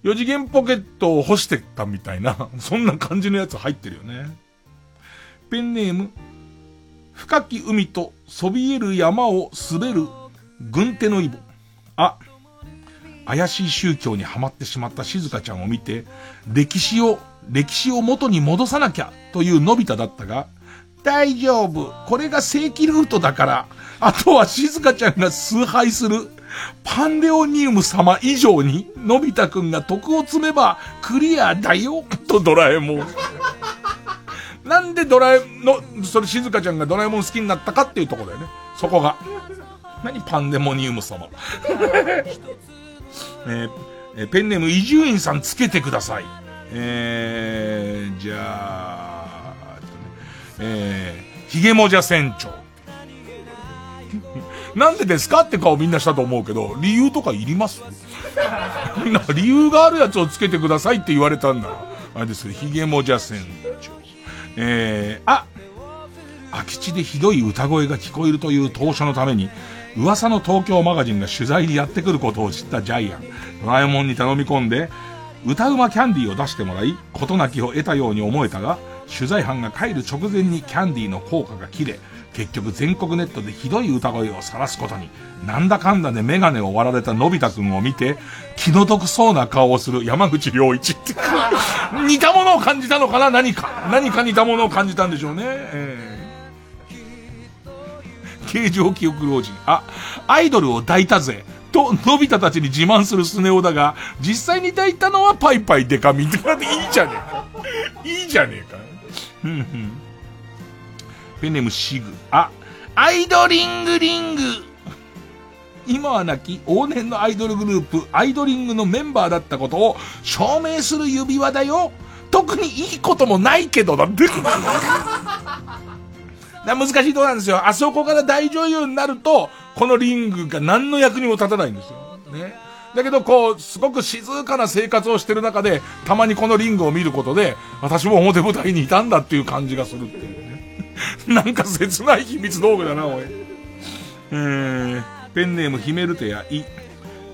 4次元ポケットを干してったみたいな、そんな感じのやつ入ってるよね。ペンネーム深き海とそびえる山を滑る軍手のイボ。怪しい宗教にはまってしまった静香ちゃんを見て、歴史を元に戻さなきゃというのび太だったが、大丈夫、これが正規ルートだから、あとは静香ちゃんが崇拝するパンデオニウム様以上にのび太くんが徳を積めばクリアだよとドラえもん。なんで静香ちゃんがドラえもん好きになったかっていうとこだよね。そこが。何パンデモニウム様。ペンネーム伊集院さんつけてください。じゃあ、ひげもじゃ船長。なんでですかって顔みんなしたと思うけど、理由とかいります？なんか理由があるやつをつけてくださいって言われたんだ。あれですけど、ひげもじゃ船長。空き地でひどい歌声が聞こえるという当初のために、噂の東京マガジンが取材にやってくることを知ったジャイアン、ドラえもんに頼み込んで歌うまキャンディーを出してもらい、事なきを得たように思えたが、取材班が帰る直前にキャンディーの効果が切れ、結局全国ネットでひどい歌声を晒すことに。なんだかんだでメガネを割られたのび太くんを見て、気の毒そうな顔をする山口良一って似たものを感じたのかな。何か似たものを感じたんでしょうね。形状記憶老人。アイドルを抱いたぜとのび太たちに自慢するスネ夫だが、実際に抱いたのはパイパイデカミっていいじゃねえか。いいじゃねえか。ペンネームシグ。アイドリングリング。今は亡き往年のアイドルグループアイドリングのメンバーだったことを証明する指輪だよ。特にいいこともないけどだって。難しいとこなんですよ。あそこから大女優になると、このリングが何の役にも立たないんですよ。ね。だけど、こう、すごく静かな生活をしてる中で、たまにこのリングを見ることで、私も表舞台にいたんだっていう感じがするっていうね。なんか切ない秘密道具だな、おい。ペンネームヒメルテやい。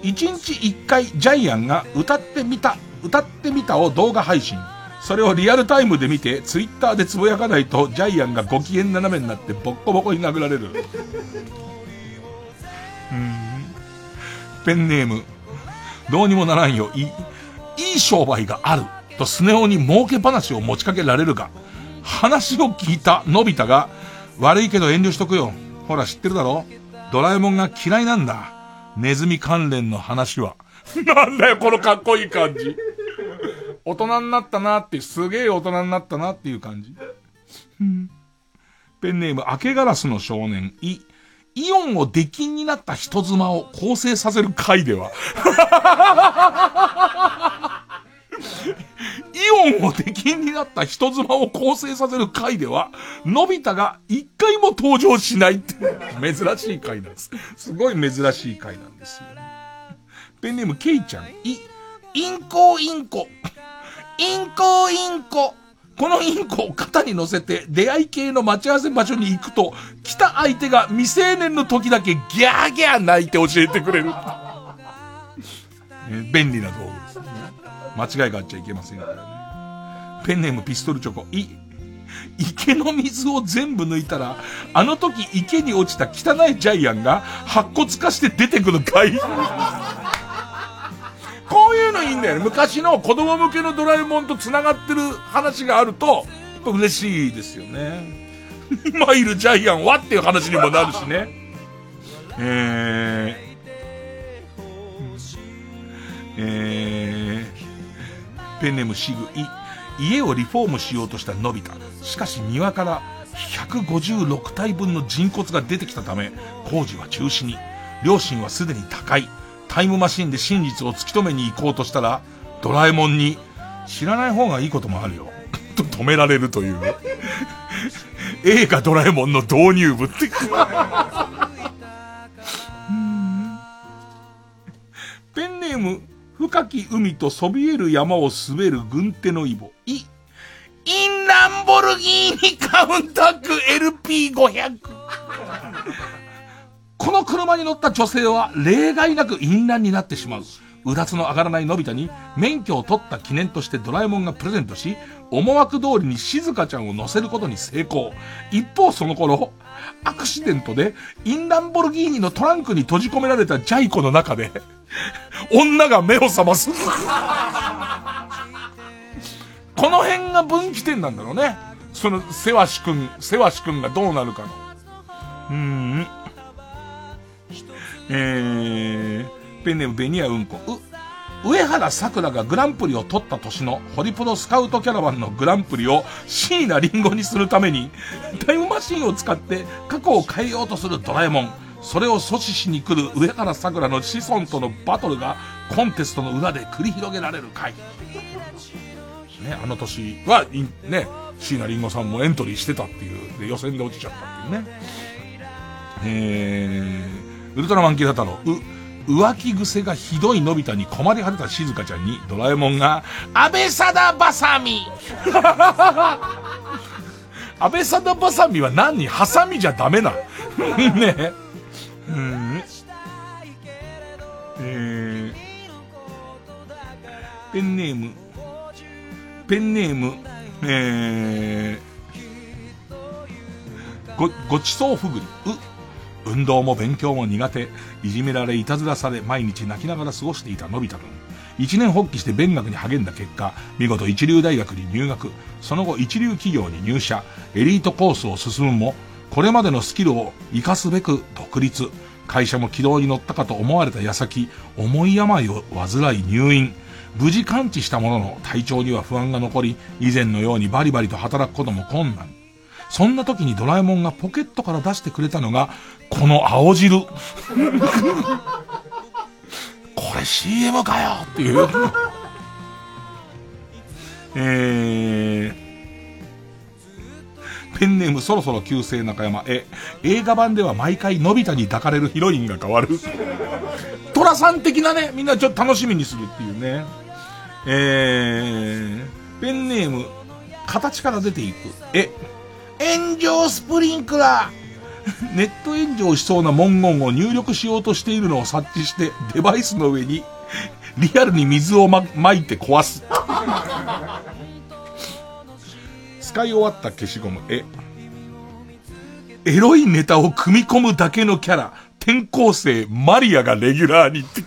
一日一回ジャイアンが歌ってみたを動画配信。それをリアルタイムで見てツイッターでつぶやかないとジャイアンがご機嫌斜めになってボッコボコに殴られる。ペンネームどうにもならんよ。いい商売があるとスネ夫に儲け話を持ちかけられるが、話を聞いたのび太が悪いけど遠慮しとくよ、ほら知ってるだろ、ドラえもんが嫌いなんだ、ネズミ関連の話は。なんだよこのかっこいい感じ。大人になったなって、すげえ大人になったなっていう感じ。ペンネーム明けガラスの少年い。イオンを出禁になった人妻を更生させる回では。イオンを出禁になった人妻を更生させる回では、のび太が一回も登場しないって珍しい回なんです。すごい珍しい回なんですよ。ペンネームケイちゃんい。インコ。このインコを肩に乗せて出会い系の待ち合わせ場所に行くと、来た相手が未成年の時だけギャーギャー泣いて教えてくれる。便利な道具ですね。間違いがあっちゃいけませんからね。ペンネームピストルチョコい。池の水を全部抜いたら、あの時池に落ちた汚いジャイアンが白骨化して出てくる回。こういうのいいんだよね。昔の子供向けのドラえもんと繋がってる話があると嬉しいですよね。今いるジャイアンはっていう話にもなるしね。ペンネームシグイ。家をリフォームしようとしたのび太、しかし庭から156体分の人骨が出てきたため工事は中止に。両親はすでに他界。タイムマシンで真実を突き止めに行こうとしたら、ドラえもんに知らない方がいいこともあるよと止められるという映画ドラえもんの導入部って。ペンネーム深き海とそびえる山を滑る軍手のイボい。インランボルギーニカウンタック LP500。 この車に乗った女性は例外なく淫乱になってしまう。うだつの上がらないのび太に免許を取った記念としてドラえもんがプレゼントし、思惑通りに静香ちゃんを乗せることに成功。一方その頃、アクシデントでインランボルギーニのトランクに閉じ込められたジャイ子の中で女が目を覚ます。この辺が分岐点なんだろうね。そのセワシ君がどうなるかの。ペンネームベニアうんこう。上原さくらがグランプリを取った年のホリプロスカウトキャラバンのグランプリを椎名林檎にするためにタイムマシンを使って過去を変えようとするドラえもん。それを阻止しに来る上原さくらの子孫とのバトルがコンテストの裏で繰り広げられる回。ね、あの年はね、椎名林檎さんもエントリーしてたっていうで、予選で落ちちゃったっていうね。ウルトラマンキーだったの浮気癖がひどいのび太に困り果てた静香ちゃんにドラえもんが安倍サダバサミ。安倍サダバサミは何、ハサミじゃダメな。ねえ。ペンネームごちそうふぐり運動も勉強も苦手、いじめられいたずらされ毎日泣きながら過ごしていたのび太くん。一年発起して勉学に励んだ結果、見事一流大学に入学。その後一流企業に入社。エリートコースを進むも、これまでのスキルを活かすべく独立。会社も軌道に乗ったかと思われた矢先、重い病を患い入院。無事完治したものの体調には不安が残り、以前のようにバリバリと働くことも困難。そんな時にドラえもんがポケットから出してくれたのがこの青汁。これ CM かよっていう。ペンネームそろそろ旧姓中山へ。映画版では毎回のび太に抱かれるヒロインが変わる。トラさん的なね、みんなちょっと楽しみにするっていうね。ペンネーム形から出ていくへ。炎上スプリンクラー。ネット炎上しそうな文言を入力しようとしているのを察知してデバイスの上にリアルに水をまいて壊す。使い終わった消しゴム。エロいネタを組み込むだけのキャラ転校生マリアがレギュラーにって。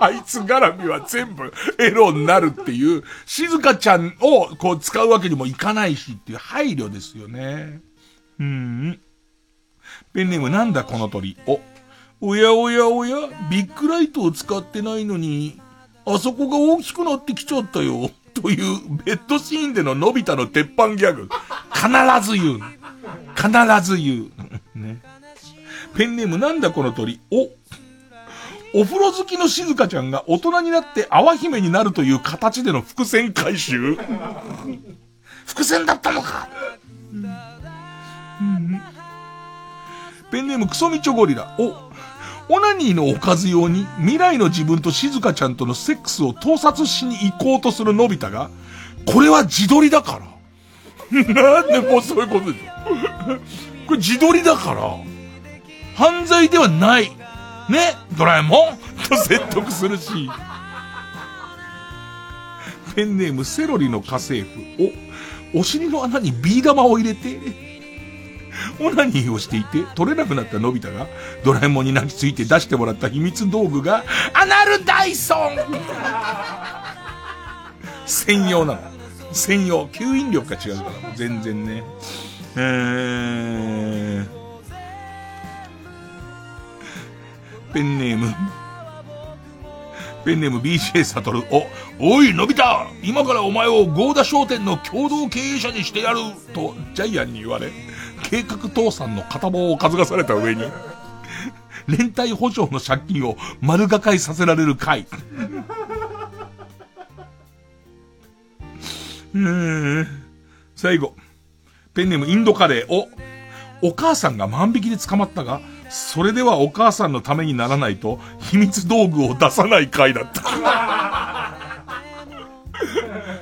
あいつ絡みは全部エロになるっていう、静香ちゃんをこう使うわけにもいかないしっていう配慮ですよね。ペンネームなんだこの鳥。おやおやおや、ビッグライトを使ってないのにあそこが大きくなってきちゃったよというベッドシーンでののび太の鉄板ギャグ、必ず言う、ね。ペンネームなんだこの鳥。お風呂好きの静香ちゃんが大人になって泡姫になるという形での伏線回収。伏線だったのか。ペンネームクソミチョゴリラ。オナニーのおかず用に未来の自分と静香ちゃんとのセックスを盗撮しに行こうとするのび太が、これは自撮りだから。なんでもうそういうことでしょ。これ自撮りだから。犯罪ではない。ね、ドラえもんと説得するし。ペンネームセロリの家政婦。お尻の穴にビー玉を入れて、オナニーをしていて取れなくなったのび太がドラえもんに泣きついて出してもらった秘密道具がアナルダイソン。専用なの、専用、吸引力が違うから全然ね。ペンネーム BJ サトル。おいのび太、今からお前を豪田商店の共同経営者にしてやるとジャイアンに言われ、計画倒産の片棒を担がされた上に連帯保証の借金を丸がかりさせられる回。最後、ペンネームインドカレー。お母さんが万引きで捕まったが、それではお母さんのためにならないと秘密道具を出さない回だった。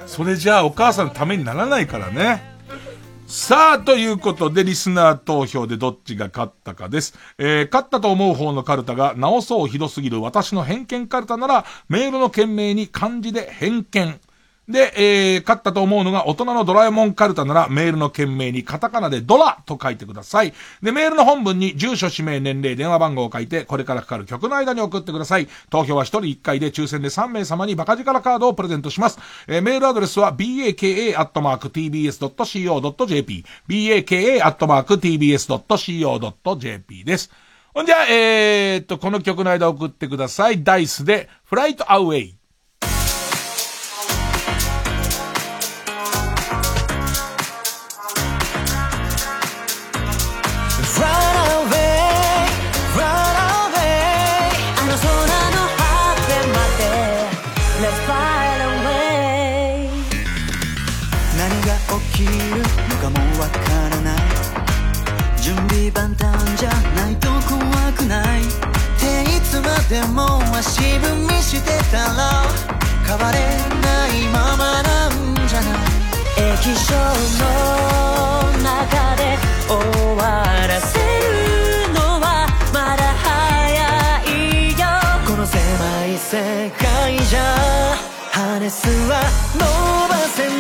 それじゃあお母さんのためにならないからね。さあ、ということでリスナー投票でどっちが勝ったかです。勝ったと思う方のカルタが直そうひどすぎる私の偏見カルタなら、メールの件名に漢字で偏見。で、勝ったと思うのが大人のドラえもんカルタなら、メールの件名にカタカナでドラと書いてください。で、メールの本文に住所、氏名、年齢、電話番号を書いて、これからかかる曲の間に送ってください。投票は1人1回で、抽選で3名様にバカ力カードをプレゼントします。メールアドレスは baka@tbs.co.jp、baka@tbs.co.jp です。ほんじゃ、この曲の間送ってください。ダイスで、フライトアウェイ。簡単じゃないと怖くないっていつまでも足踏みしてたら変われないままなんじゃない。液晶の中で終わらせるのはまだ早いよ。この狭い世界じゃ羽根すら伸ばせない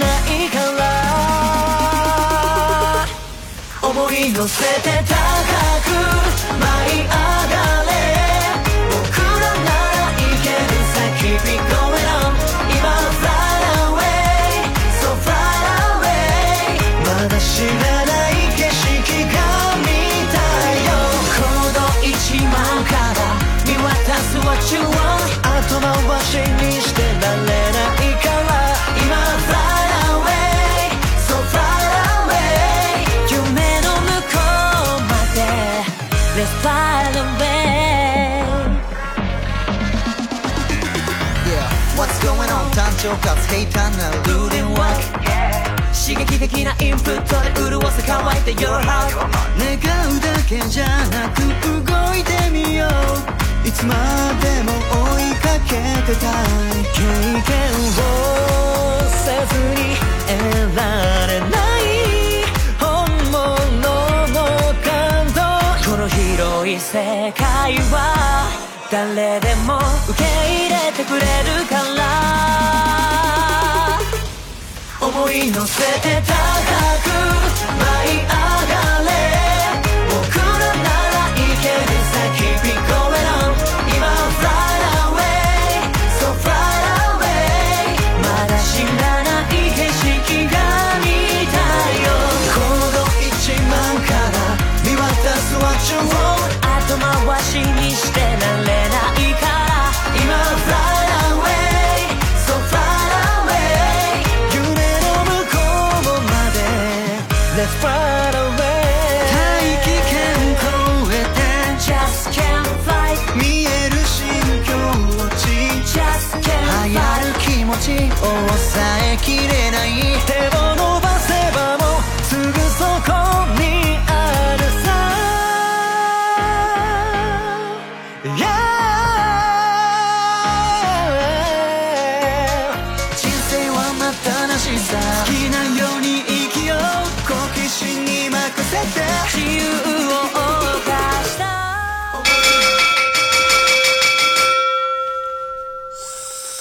から、思い乗せて高く舞い上がれ。僕らならいけるさ、 Keep it going on。 今 Fly away So fly away。 まだ知らない景色が見たよ。コード1万から見渡す What you want。 後回しにしてられないから、今 Fly away So fly away。Let's fly away. Yeah, what's going on? 単調かつ平坦なルーデンワーク、刺激的なインプットで潤せ乾いた Your heart。 願うだけじゃなく動いてみよう。いつまでも追いかけてたい。経験をせずに得られない本世界は誰でも受け入れてくれるから思い乗せて高く舞い上がれ僕らならいける先 Keep it going on 今 Fly away So fly away まだ知らない景色が見たいよこの一万から見渡すわちゅう後回しにしてなれないから今 Fly away So fly away 夢の向こうまで Let's fly away 大気圏越えて Just can't fly 見える新境地 Just can't fly 流行る気持ちを抑えきれない手を伸ばせばもうすぐそこにある好きなように生きよう好奇心に任せて自由を犯した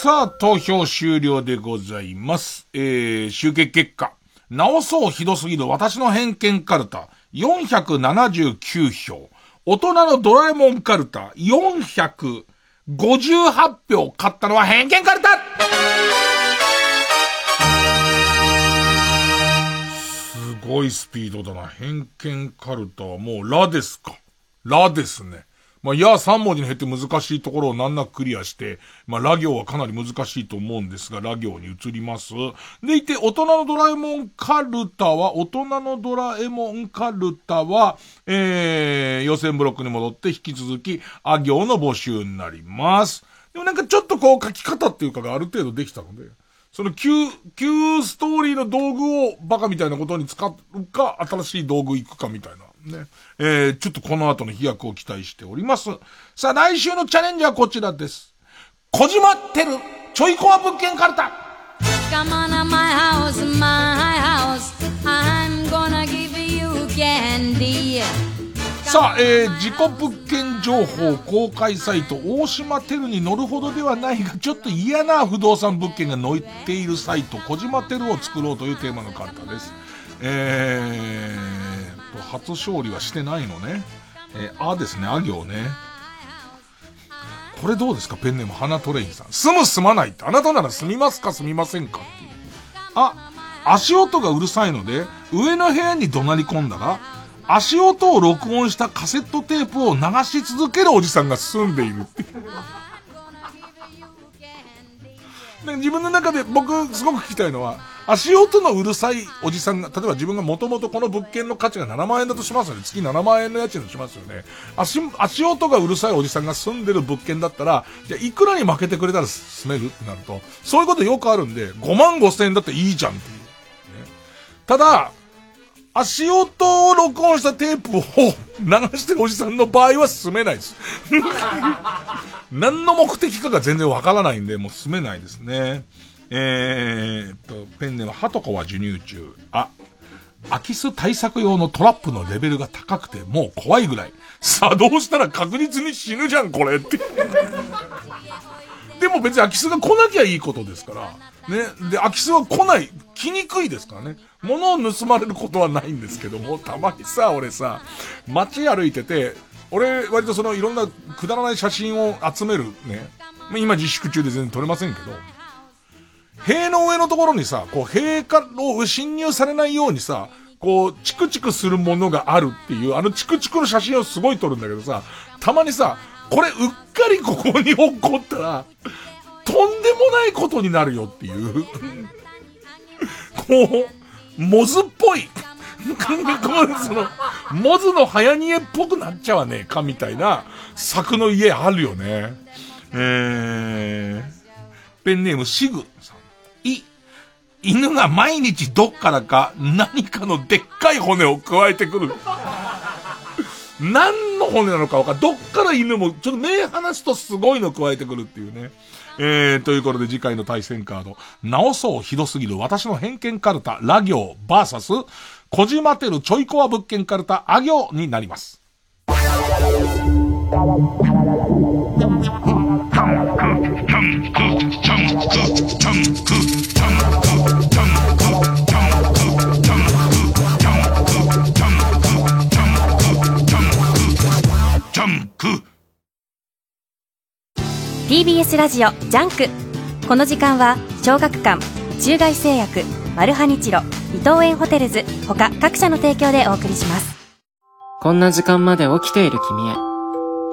さあ投票終了でございます、集計結果直そうひどすぎる私の偏見カルタ479票大人のドラえもんカルタ458票勝ったのは偏見カルタすごいスピードだな。偏見カルタはもうラですか。ラですね。まあ、や3文字に減って難しいところを難なくクリアして、まあ、ラ行はかなり難しいと思うんですが、ラ行に移ります。でいて、大人のドラえもんカルタは、大人のドラえもんカルタは、予選ブロックに戻って引き続き、あ行の募集になります。でもなんかちょっとこう書き方っていうかがある程度できたので、その旧ストーリーの道具をバカみたいなことに使うか、新しい道具行くかみたいなね。ちょっとこの後の飛躍を期待しております。さあ、来週のチャレンジはこちらです。小島てる、ちょいコア物件カルタ。Come on to my house, my house. I'm gonna give you candy.さあ、自己物件情報公開サイト大島テルに乗るほどではないがちょっと嫌な不動産物件が載っているサイト小島テルを作ろうというテーマのカルタです。初勝利はしてないのね。あですね、あ行ね。これどうですかペンネーム花トレインさん。住む住まないってあなたなら住みますか住みませんかっていう。あ、足音がうるさいので上の部屋に怒鳴り込んだら足音を録音したカセットテープを流し続けるおじさんが住んでいるって自分の中で僕すごく聞きたいのは足音のうるさいおじさんが例えば自分がもともとこの物件の価値が7万円だとしますよね月7万円の家賃としますよね 足音がうるさいおじさんが住んでる物件だったらじゃあいくらに負けてくれたら住めるってなるとそういうことよくあるんで5万5千円だっていいじゃんっていう、ね、ただ足音を録音したテープを流してるおじさんの場合は住めないです何の目的かが全然わからないんでもう住めないですねペンネはハトコは授乳中空き巣対策用のトラップのレベルが高くてもう怖いぐらい作動したら確実に死ぬじゃんこれってでも別に空き巣が来なきゃいいことですからね。で、空き巣は来ない、来にくいですからね。物を盗まれることはないんですけども、たまにさ、俺さ、街歩いてて、俺、割とそのいろんなくだらない写真を集めるね。今自粛中で全然撮れませんけど、塀の上のところにさ、こう塀を侵入されないようにさ、こう、チクチクするものがあるっていう、あのチクチクの写真をすごい撮るんだけどさ、たまにさ、これうっかりここに落っこったら、とんでもないことになるよっていうこうモズっぽいそのモズの早煮えっぽくなっちゃわねえかみたいな柵の家あるよね。ペンネームシグさん犬が毎日どっからか何かのでっかい骨を加えてくる何の骨なのかわかんないどっから犬もちょっと目離すとすごいの加えてくるっていうね。ということで次回の対戦カード直そうひどすぎる私の偏見カルタラ行バーサス小島てるちょいコア物件カルタあ行になります。TBS ラジオジャンク。この時間は小学館、中外製薬、マルハニチロ、伊藤園ホテルズ他各社の提供でお送りします。こんな時間まで起きている君へ、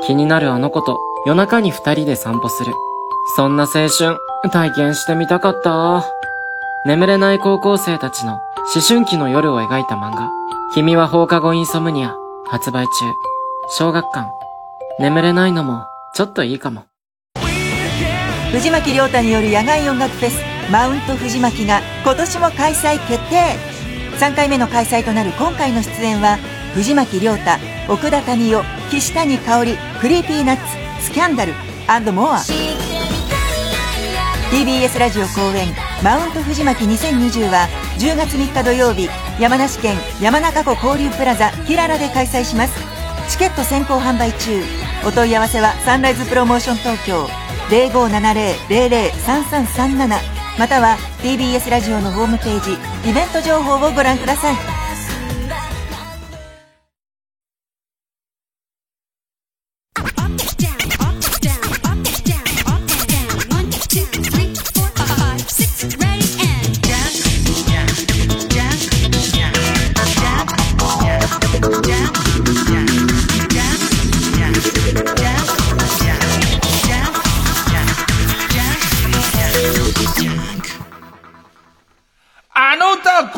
気になるあの子と夜中に二人で散歩する、そんな青春体験してみたかった。眠れない高校生たちの思春期の夜を描いた漫画、君は放課後インソムニア発売中。小学館、眠れないのもちょっといいかも。藤巻亮太による野外音楽フェスマウント藤巻が今年も開催決定。3回目の開催となる今回の出演は藤巻亮太、奥田民生、岸谷香織、クリーピーナッツ、スキャンダル&モア。 TBS ラジオ公演マウント藤巻2020は10月3日土曜日、山梨県山中湖交流プラザキララで開催します。チケット先行販売中。お問い合わせはサンライズプロモーション東京 0570-003337または TBS ラジオのホームページイベント情報をご覧ください。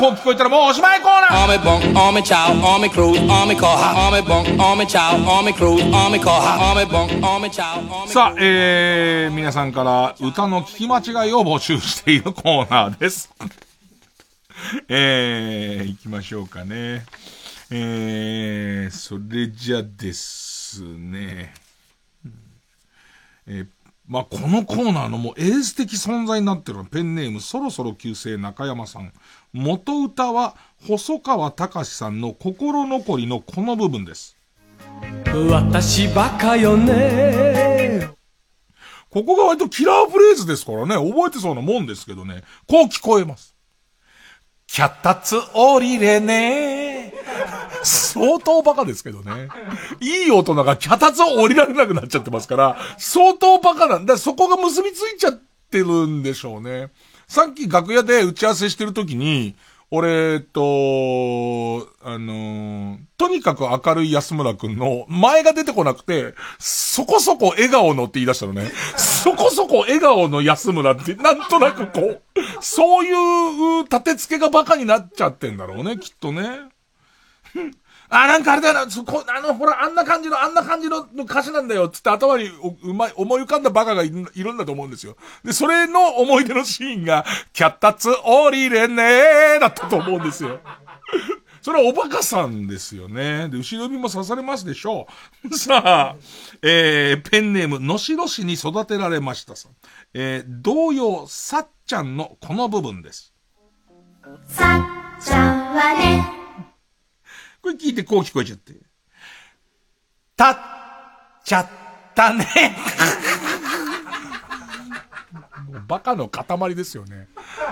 聞こえたらもうおしまいコーナー。雨ボン雨チャオ雨クルー雨コハ雨ボン雨チャオ雨クルー雨コハ雨ボン雨チャオ。さあ、皆さんから歌の聞き間違いを募集しているコーナーです行きましょうかね。それじゃですね、まあ、このコーナーのもうエース的存在になってるペンネームそろそろ旧姓中山さん。元歌は細川隆さんの心残りのこの部分です。私バカよね。ここが割とキラーフレーズですからね、覚えてそうなもんですけどね。こう聞こえます。キャッタツ降りれね相当バカですけどね。いい大人が脚立を降りられなくなっちゃってますから、相当バカなんだ。そこが結びついちゃってるんでしょうね。さっき楽屋で打ち合わせしてるときに、俺と、とにかく明るい安村くんの前が出てこなくて、そこそこ笑顔のって言い出したのね。そこそこ笑顔の安村って、なんとなくこう、そういう立て付けがバカになっちゃってんだろうね、きっとね。あ、なんかあれだよな、ほら、あんな感じの歌詞なんだよ、つって頭に思い浮かんだバカがいるんだと思うんですよ。で、それの思い出のシーンが、キャッタツ降りれねーだったと思うんですよ。それはおバカさんですよね。で、後ろ指も刺されますでしょう。さあ、ペンネーム、のしろ市に育てられましたさん。童謡、さっちゃんのこの部分です。さっちゃんはね、これ聞いてこう聞こえちゃって。たっちゃったね。もうバカの塊ですよね。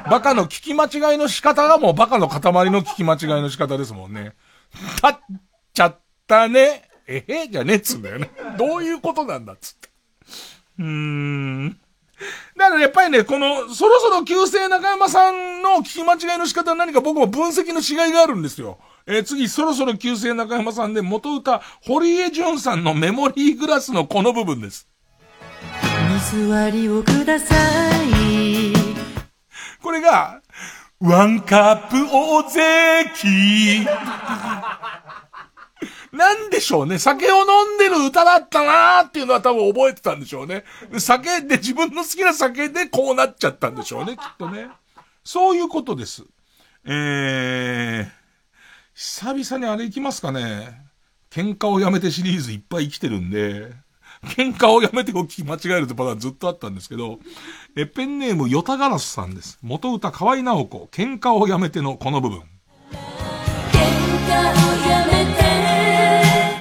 バカの聞き間違いの仕方がもうバカの塊の聞き間違いの仕方ですもんね。たっちゃったね。えへじゃねっつうんだよね。どういうことなんだっつって。だからやっぱりね、この、そろそろ旧姓中山さんの聞き間違いの仕方は何か僕も分析の違いがあるんですよ。次、そろそろ旧姓中山さんで元歌、堀江純さんのメモリーグラスのこの部分です。水割りをください。これが、ワンカップ大関。なんでしょうね。酒を飲んでる歌だったなーっていうのは多分覚えてたんでしょうね。酒で、自分の好きな酒でこうなっちゃったんでしょうね、きっとね。そういうことです。久々にあれ行きますかね。喧嘩をやめてシリーズいっぱい生きてるんで、喧嘩をやめてを聞き間違えるってパターンずっとあったんですけど、ペンネームヨタガラスさんです。元歌河合直子、喧嘩をやめてのこの部分。喧嘩をやめて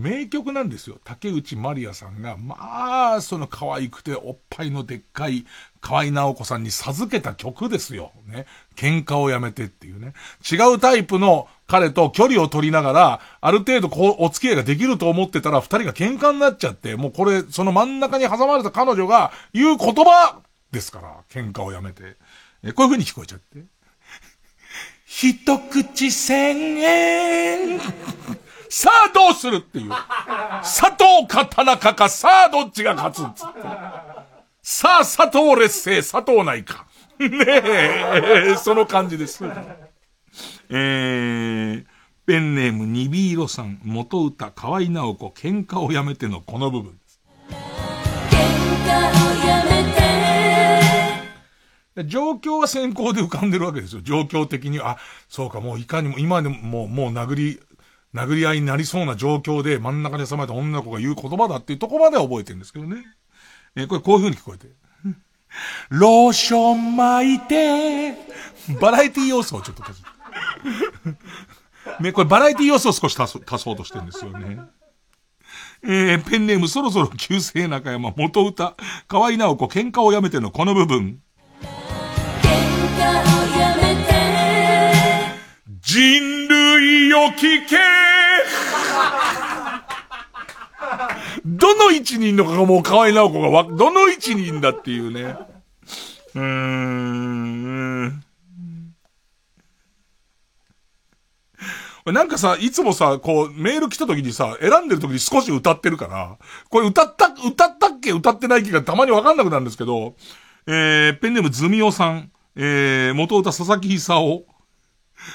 名曲なんですよ。竹内まりやさんが、まあ、その可愛くておっぱいのでっかい河合直子さんに授けた曲ですよ。ね。喧嘩をやめてっていうね。違うタイプの彼と距離を取りながら、ある程度こうお付き合いができると思ってたら、二人が喧嘩になっちゃって、もうこれ、その真ん中に挟まれた彼女が言う言葉ですから、喧嘩をやめて。こういう風に聞こえちゃって。一口1000円。さあどうするっていう。佐藤か田中か、さあどっちが勝つっつって。さあ佐藤劣勢、佐藤ないか。ねえ、その感じです。ペンネームにびいろさん、元歌河合直子、喧嘩をやめてのこの部分です。喧嘩をやめて。状況は先行で浮かんでるわけですよ。状況的には、あ、そうか、もういかにも、今でももう殴り合いになりそうな状況で、真ん中に挟まれた女の子が言う言葉だっていうとこまでは覚えてるんですけどね。これこういう風に聞こえて。ローション巻いて、バラエティ要素をちょっと足す。ね、これバラエティ要素を少し足そうとしてるんですよね。ペンネームそろそろ旧姓中山、元歌河合直子、喧嘩をやめてのこの部分。人類を聞け。どの位置にいんのかがもう河合直子がどの位置にいんだっていうね。なんかさ、いつもさ、こうメール来た時にさ、選んでる時に少し歌ってるから、これ歌ったっけ歌ってないっけがたまにわかんなくなるんですけど、ペンネームズミオさん、元歌佐々木久夫、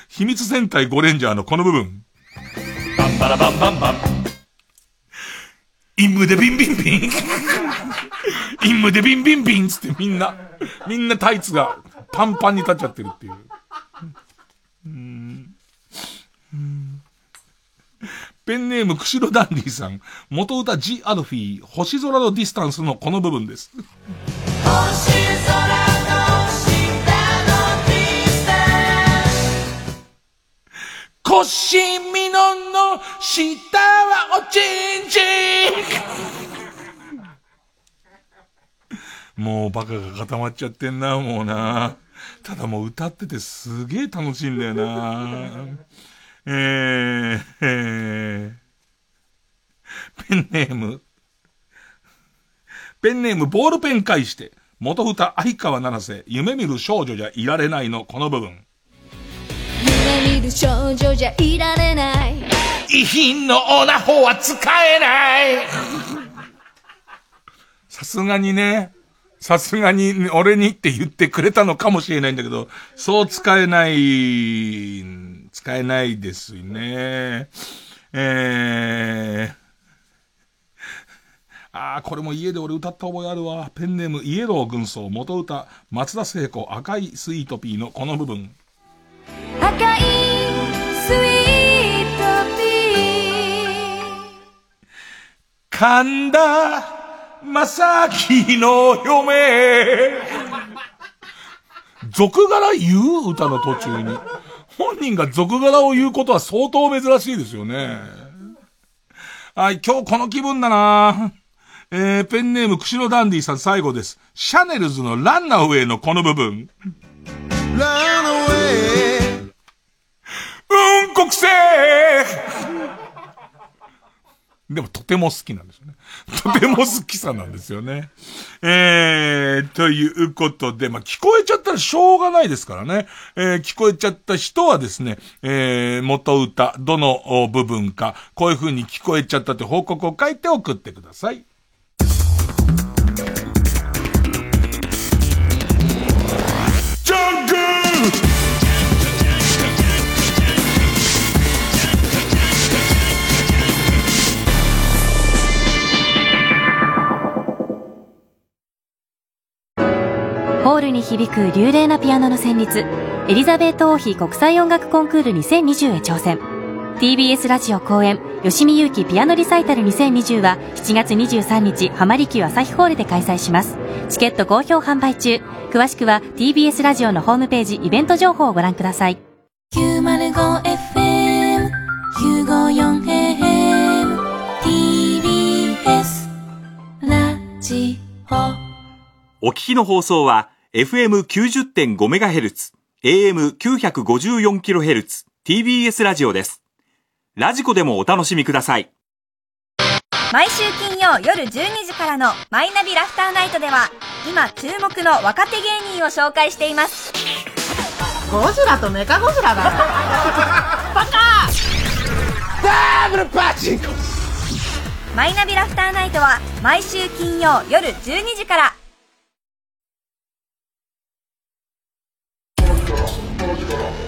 秘密戦隊ゴレンジャーのこの部分。バンバラバンバンバン。インムでビンビンビン。インムでビンビンビンつってみんなタイツがパンパンに立っちゃってるっていう。ペンネームくしろダンディさん、元歌ジ・アドフィー、星空のディスタンスのこの部分です。星空星みのの下はおちんちん。もうバカが固まっちゃってんな、もうな。ただもう歌っててすげえ楽しいんだよな。ペンネームボールペン返して、元歌相川七瀬、夢見る少女じゃいられないのこの部分。見る少女じゃいられない、遺品のオナホは使えない。さすがに俺にって言ってくれたのかもしれないんだけど、そう使えないですね。これも家で俺歌った覚えあるわ。ペンネームイエロー軍曹、元歌松田聖子、赤いスイートピーのこの部分。赤いスイートピー。神田正輝の嫁。俗柄言う、歌の途中に本人が俗柄を言うことは相当珍しいですよね。はい、今日この気分だな。ペンネームくしろダンディさん、最後です。シャネルズのランナーウェイのこの部分。ランナーウェイ、うんこくせー。でもとても好きなんですよね。とても好きさなんですよね。ということで、まあ、聞こえちゃったらしょうがないですからね。聞こえちゃった人はですね、元歌どの部分か、こういう風に聞こえちゃったって報告を書いて送ってください。ホールに響く流麗なピアノの旋律、エリザベート王妃国際音楽コンクール2020へ挑戦。 TBS ラジオ公演、吉見祐希ピアノリサイタル2020は7月23日浜離宮朝日ホールで開催します。チケット好評販売中。詳しくは TBS ラジオのホームページ、イベント情報をご覧ください。 905FM954AM ジオ。お聞きの放送は FM90.5MHz、AM954kHz、TBS ラジオです。ラジコでもお楽しみください。毎週金曜夜12時からのマイナビラフターナイトでは、今注目の若手芸人を紹介しています。ゴジラとメカゴジラだよバカダブルパチンコ。マイナビラフターナイトは毎週金曜夜12時から。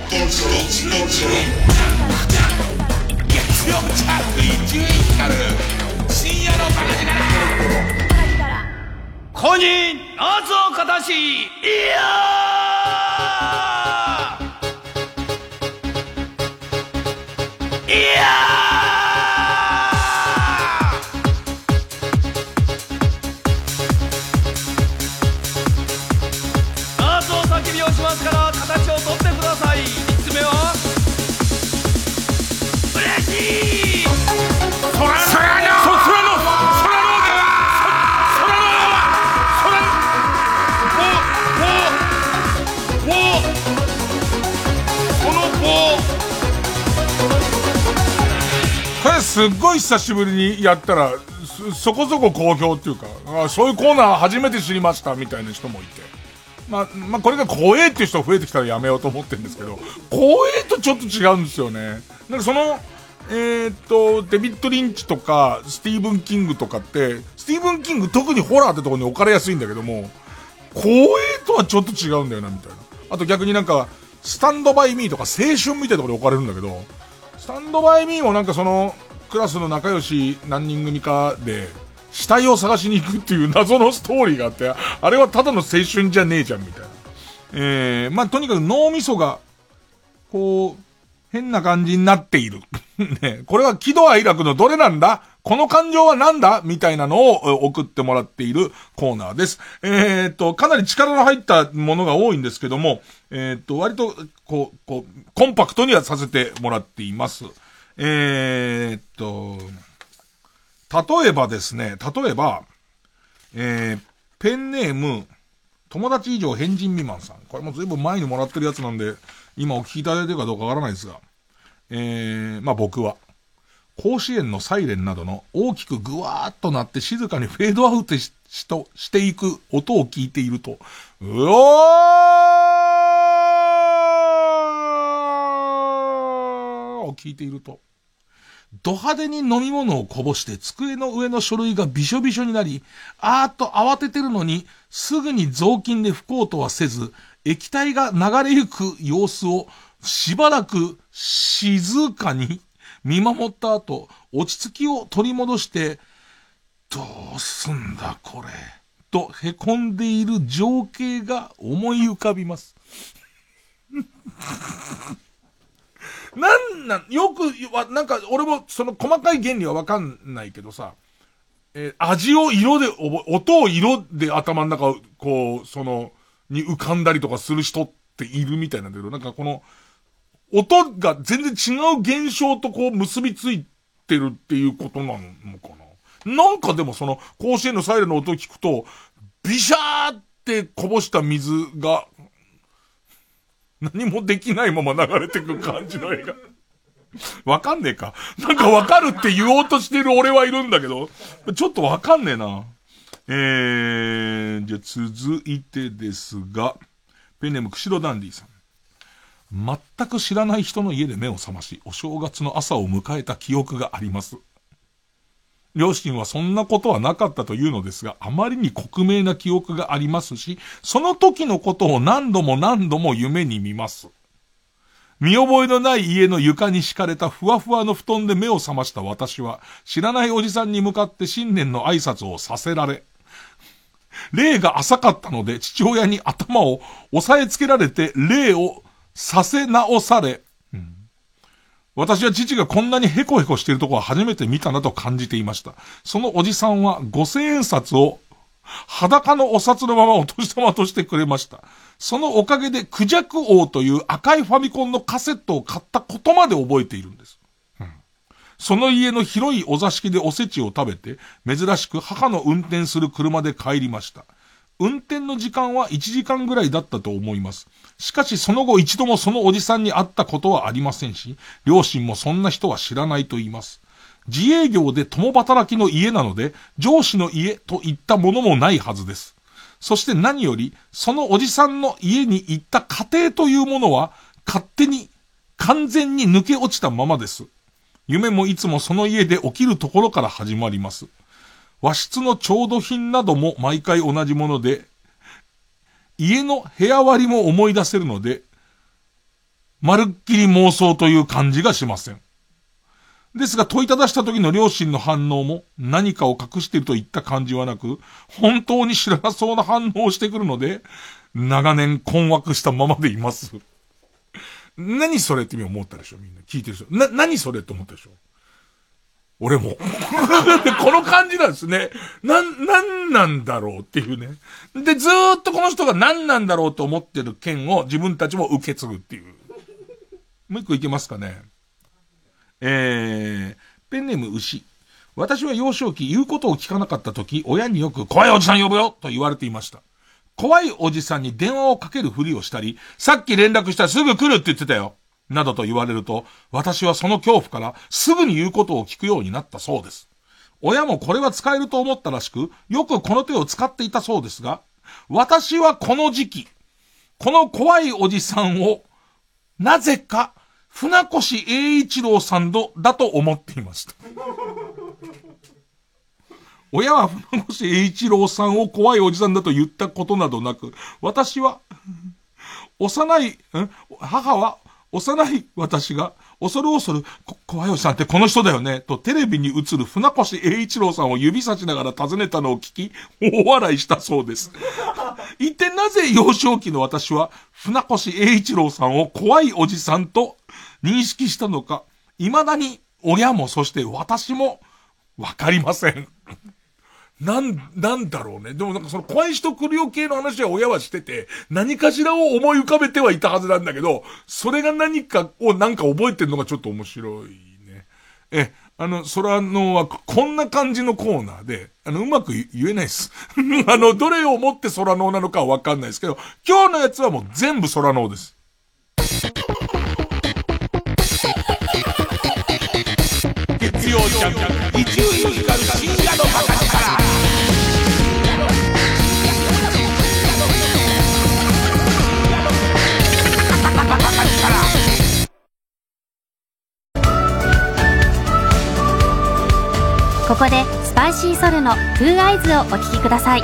月曜チャンピカル深夜のバカ力公認なぞかたしいやいやなぞ叫びをしますから形をとってください。5つ目は嬉しいすっごい久しぶりにやったら そこそこ好評っていうか、そういうコーナー初めて知りましたみたいな人もいて、まあこれが怖えっていう人増えてきたらやめようと思ってるんですけど、怖えとちょっと違うんですよね。なんかそのデビッド・リンチとかスティーブン・キングとかって、スティーブン・キング特にホラーってとこに置かれやすいんだけども、怖えとはちょっと違うんだよなみたいな。あと逆になんかスタンドバイミーとか青春みたいなところに置かれるんだけど、スタンドバイミーもなんかそのクラスの仲良し何人組かで死体を探しに行くっていう謎のストーリーがあって、あれはただの青春じゃねえじゃんみたいな。とにかく脳みそがこう変な感じになっているね、これは喜怒哀楽のどれなんだ、この感情はなんだみたいなのを送ってもらっているコーナーです。かなり力の入ったものが多いんですけども、割とこうコンパクトにはさせてもらっています。例えばですね、ペンネーム友達以上変人未満さん、これも随分前にもらってるやつなんで今お聞きいただいてるかどうかわからないですが、僕は甲子園のサイレンなどの大きくぐわーっとなって静かにフェードアウト していく音を聞いていると、うおーを聞いていると、ド派手に飲み物をこぼして机の上の書類がびしょびしょになり、あーっと慌ててるのにすぐに雑巾で拭こうとはせず、液体が流れゆく様子をしばらく静かに見守った後、落ち着きを取り戻して、どうすんだこれ、と凹んでいる情景が思い浮かびます。よく、なんか俺もその細かい原理はわかんないけどさ、味を色で音を色で頭の中をこう、に浮かんだりとかする人っているみたいなんだけど、なんかこの、音が全然違う現象とこう結びついてるっていうことなのかな。なんかでもその甲子園のサイレンの音を聞くと、ビシャーってこぼした水が何もできないまま流れてく感じの映画わかんねえか。なんかわかるって言おうとしてる俺はいるんだけど、ちょっとわかんねえな。じゃあ続いてですが、ペンネームくしろダンディさん。全く知らない人の家で目を覚まし、お正月の朝を迎えた記憶があります。両親はそんなことはなかったというのですが、あまりに克明な記憶がありますし、その時のことを何度も夢に見ます。見覚えのない家の床に敷かれたふわふわの布団で目を覚ました私は、知らないおじさんに向かって新年の挨拶をさせられ、霊が浅かったので父親に頭を押さえつけられて霊をさせ直され、私は父がこんなにヘコヘコしているところは初めて見たなと感じていました。そのおじさんは5,000円札を裸のお札のままお年玉としてくれました。そのおかげでクジャク王という赤いファミコンのカセットを買ったことまで覚えているんです。その家の広いお座敷でおせちを食べて、珍しく母の運転する車で帰りました。運転の時間は1時間ぐらいだったと思います。しかしその後一度もそのおじさんに会ったことはありませんし、両親もそんな人は知らないと言います。自営業で共働きの家なので、上司の家といったものもないはずです。そして何より、そのおじさんの家に行った家庭というものは、勝手に、完全に抜け落ちたままです。夢もいつもその家で起きるところから始まります。和室の調度品なども毎回同じもので、家の部屋割りも思い出せるので、まるっきり妄想という感じがしません。ですが問いただした時の両親の反応も何かを隠しているといった感じはなく、本当に知らなそうな反応をしてくるので、長年困惑したままでいます。何それって思ったでしょ、みんな聞いてる人。何それって思ったでしょ、俺も。で、この感じなんですね。なんだろうっていうね。で、ずーっとこの人が何なんだろうと思ってる件を自分たちも受け継ぐっていう。もう一個いけますかね。ペンネーム牛。私は幼少期言うことを聞かなかった時、親によく怖いおじさん呼ぶよと言われていました。怖いおじさんに電話をかけるふりをしたり、さっき連絡したらすぐ来るって言ってたよなどと言われると、私はその恐怖からすぐに言うことを聞くようになったそうです。親もこれは使えると思ったらしく、よくこの手を使っていたそうですが、私はこの時期、この怖いおじさんをなぜか船越英一郎さんだと思っていました。親は船越英一郎さんを怖いおじさんだと言ったことなどなく、私は、幼い私が、恐る、怖いおじさんってこの人だよね、とテレビに映る船越英一郎さんを指差しながら尋ねたのを聞き、大笑いしたそうです。一体なぜ幼少期の私は、船越英一郎さんを怖いおじさんと認識したのか、未だに親もそして私も、わかりません。なんだろうね。でもなんかその怖い人来るよ系の話は親はしてて、何かしらを思い浮かべてはいたはずなんだけど、それが何かをなんか覚えてるのがちょっと面白いね。空のはこんな感じのコーナーで、うまく言えないです。どれをもって空のなのかはわかんないですけど、今日のやつはもう全部空のです。月曜ジャンク伊集院光深夜のバカ力。ここでスパイシーソルのトゥーアイズをお聞きください。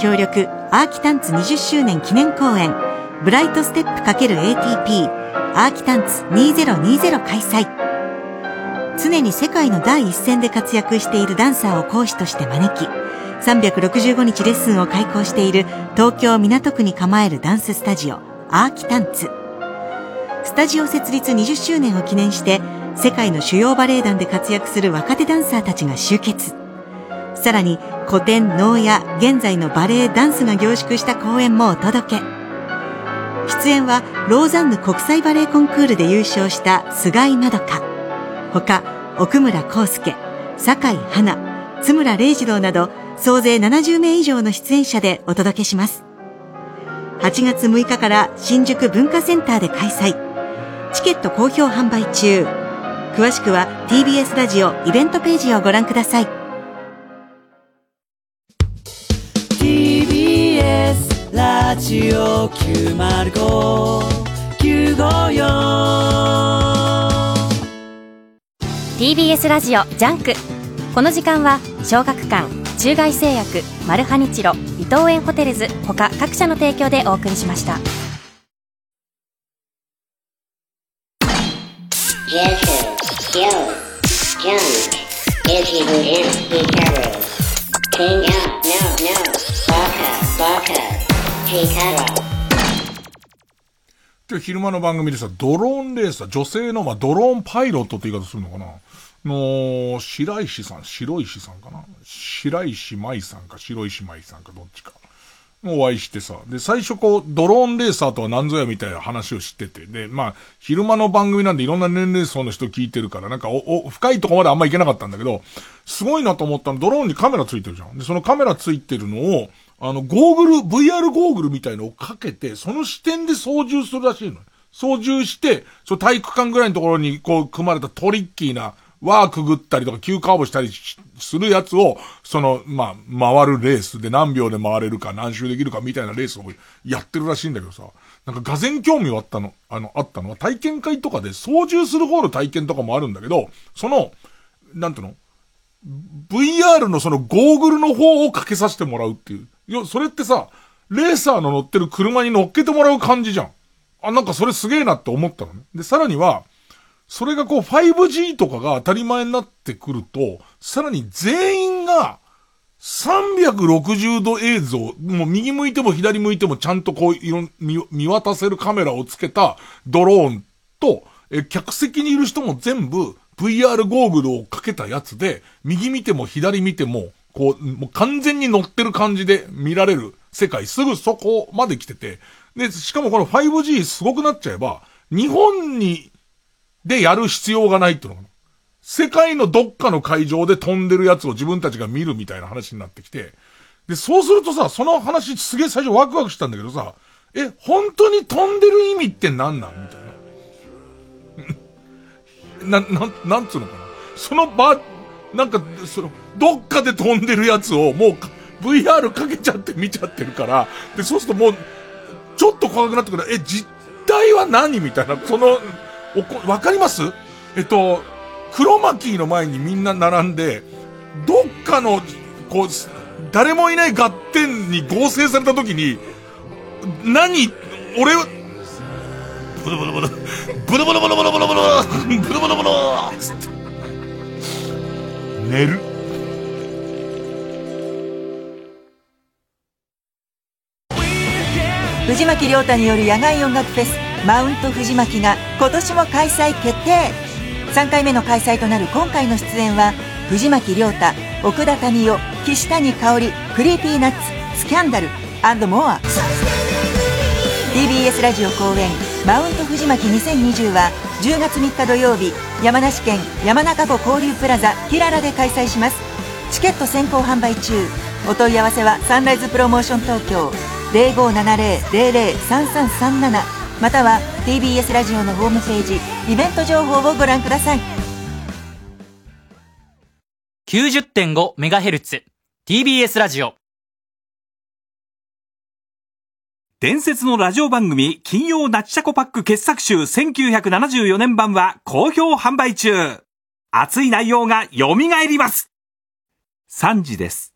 協力アーキタンツ20周年記念公演ブライトステップ ×ATP アーキタンツ2020開催。常に世界の第一線で活躍しているダンサーを講師として招き、365日レッスンを開講している東京港区に構えるダンススタジオアーキタンツ。スタジオ設立20周年を記念して、世界の主要バレエ団で活躍する若手ダンサーたちが集結。さらに古典、能や現在のバレエ、ダンスが凝縮した公演もお届け。出演はローザンヌ国際バレエコンクールで優勝した菅井まどか、他奥村康介、酒井花、津村玲次郎など総勢70名以上の出演者でお届けします。8月6日から新宿文化センターで開催。チケット好評販売中。詳しくは TBS ラジオイベントページをご覧ください。 TBS ラジオ905-954 TBS ラジオジャンク。この時間は小学館、中外製薬、マルハニチロ、伊藤園ホテルズ他各社の提供でお送りしました。今日昼間の番組でさ、ドローンレーサー、女性の、ドローンパイロットって言い方するのかなの、白石舞さんか白石舞さんかどっちかお会いしてさ、で最初ドローンレーサーとは何ぞやみたいな話を知ってて、で昼間の番組なんでいろんな年齢層の人聞いてるから、深いとこまであんまいけなかったんだけど、すごいなと思ったの。ドローンにカメラついてるじゃん。でそのカメラついてるのをVR ゴーグルみたいのをかけて、その視点で操縦するらしいの。操縦して、体育館ぐらいのところに組まれたトリッキーな輪くぐったりとか急カーブしたりするやつを、回るレースで何秒で回れるか何周できるかみたいなレースをやってるらしいんだけどさ、がぜん興味はあったのは、体験会とかで操縦する方の体験とかもあるんだけど、VR のゴーグルの方をかけさせてもらうっていう。いや、それってさ、レーサーの乗ってる車に乗っけてもらう感じじゃん。それすげえなって思ったのね。で、さらには、それが5G とかが当たり前になってくると、さらに全員が360度映像、もう右向いても左向いてもちゃんと見渡せるカメラをつけたドローンと、客席にいる人も全部、VR ゴーグルをかけたやつで、右見ても左見ても、もう完全に乗ってる感じで見られる世界、すぐそこまで来てて、で、しかも5G すごくなっちゃえば、日本でやる必要がないっていうのかな。世界のどっかの会場で飛んでるやつを自分たちが見るみたいな話になってきて、で、そうするとさ、その話すげえ最初ワクワクしたんだけどさ、本当に飛んでる意味って何なんみたいな。なんつうのかな。どっかで飛んでるやつをもうVR かけちゃって見ちゃってるから、で、そうするともう、ちょっと怖くなってくる。実態は何みたいな、わかります？黒巻の前にみんな並んで、どっかの、誰もいない合点に合成された時に、俺は、ブルブルブルブルブルブルブルブルブルブルブルブルつって寝る。藤巻亮太による野外音楽フェスマウント藤巻が今年も開催決定。3回目の開催となる今回の出演は、藤巻亮太、奥田民生、岸谷香織、クリーピーナッツ、スキャンダル&モア。TBS ラジオ公演マウント藤巻2020は10月3日土曜日、山梨県山中湖交流プラザキララで開催します。チケット先行販売中。お問い合わせはサンライズプロモーション東京 0570-003337 または TBS ラジオのホームページイベント情報をご覧ください。 90.5MHz TBS ラジオ、伝説のラジオ番組金曜ナチチャコパック傑作集1974年版は好評販売中。熱い内容が蘇ります。3時です。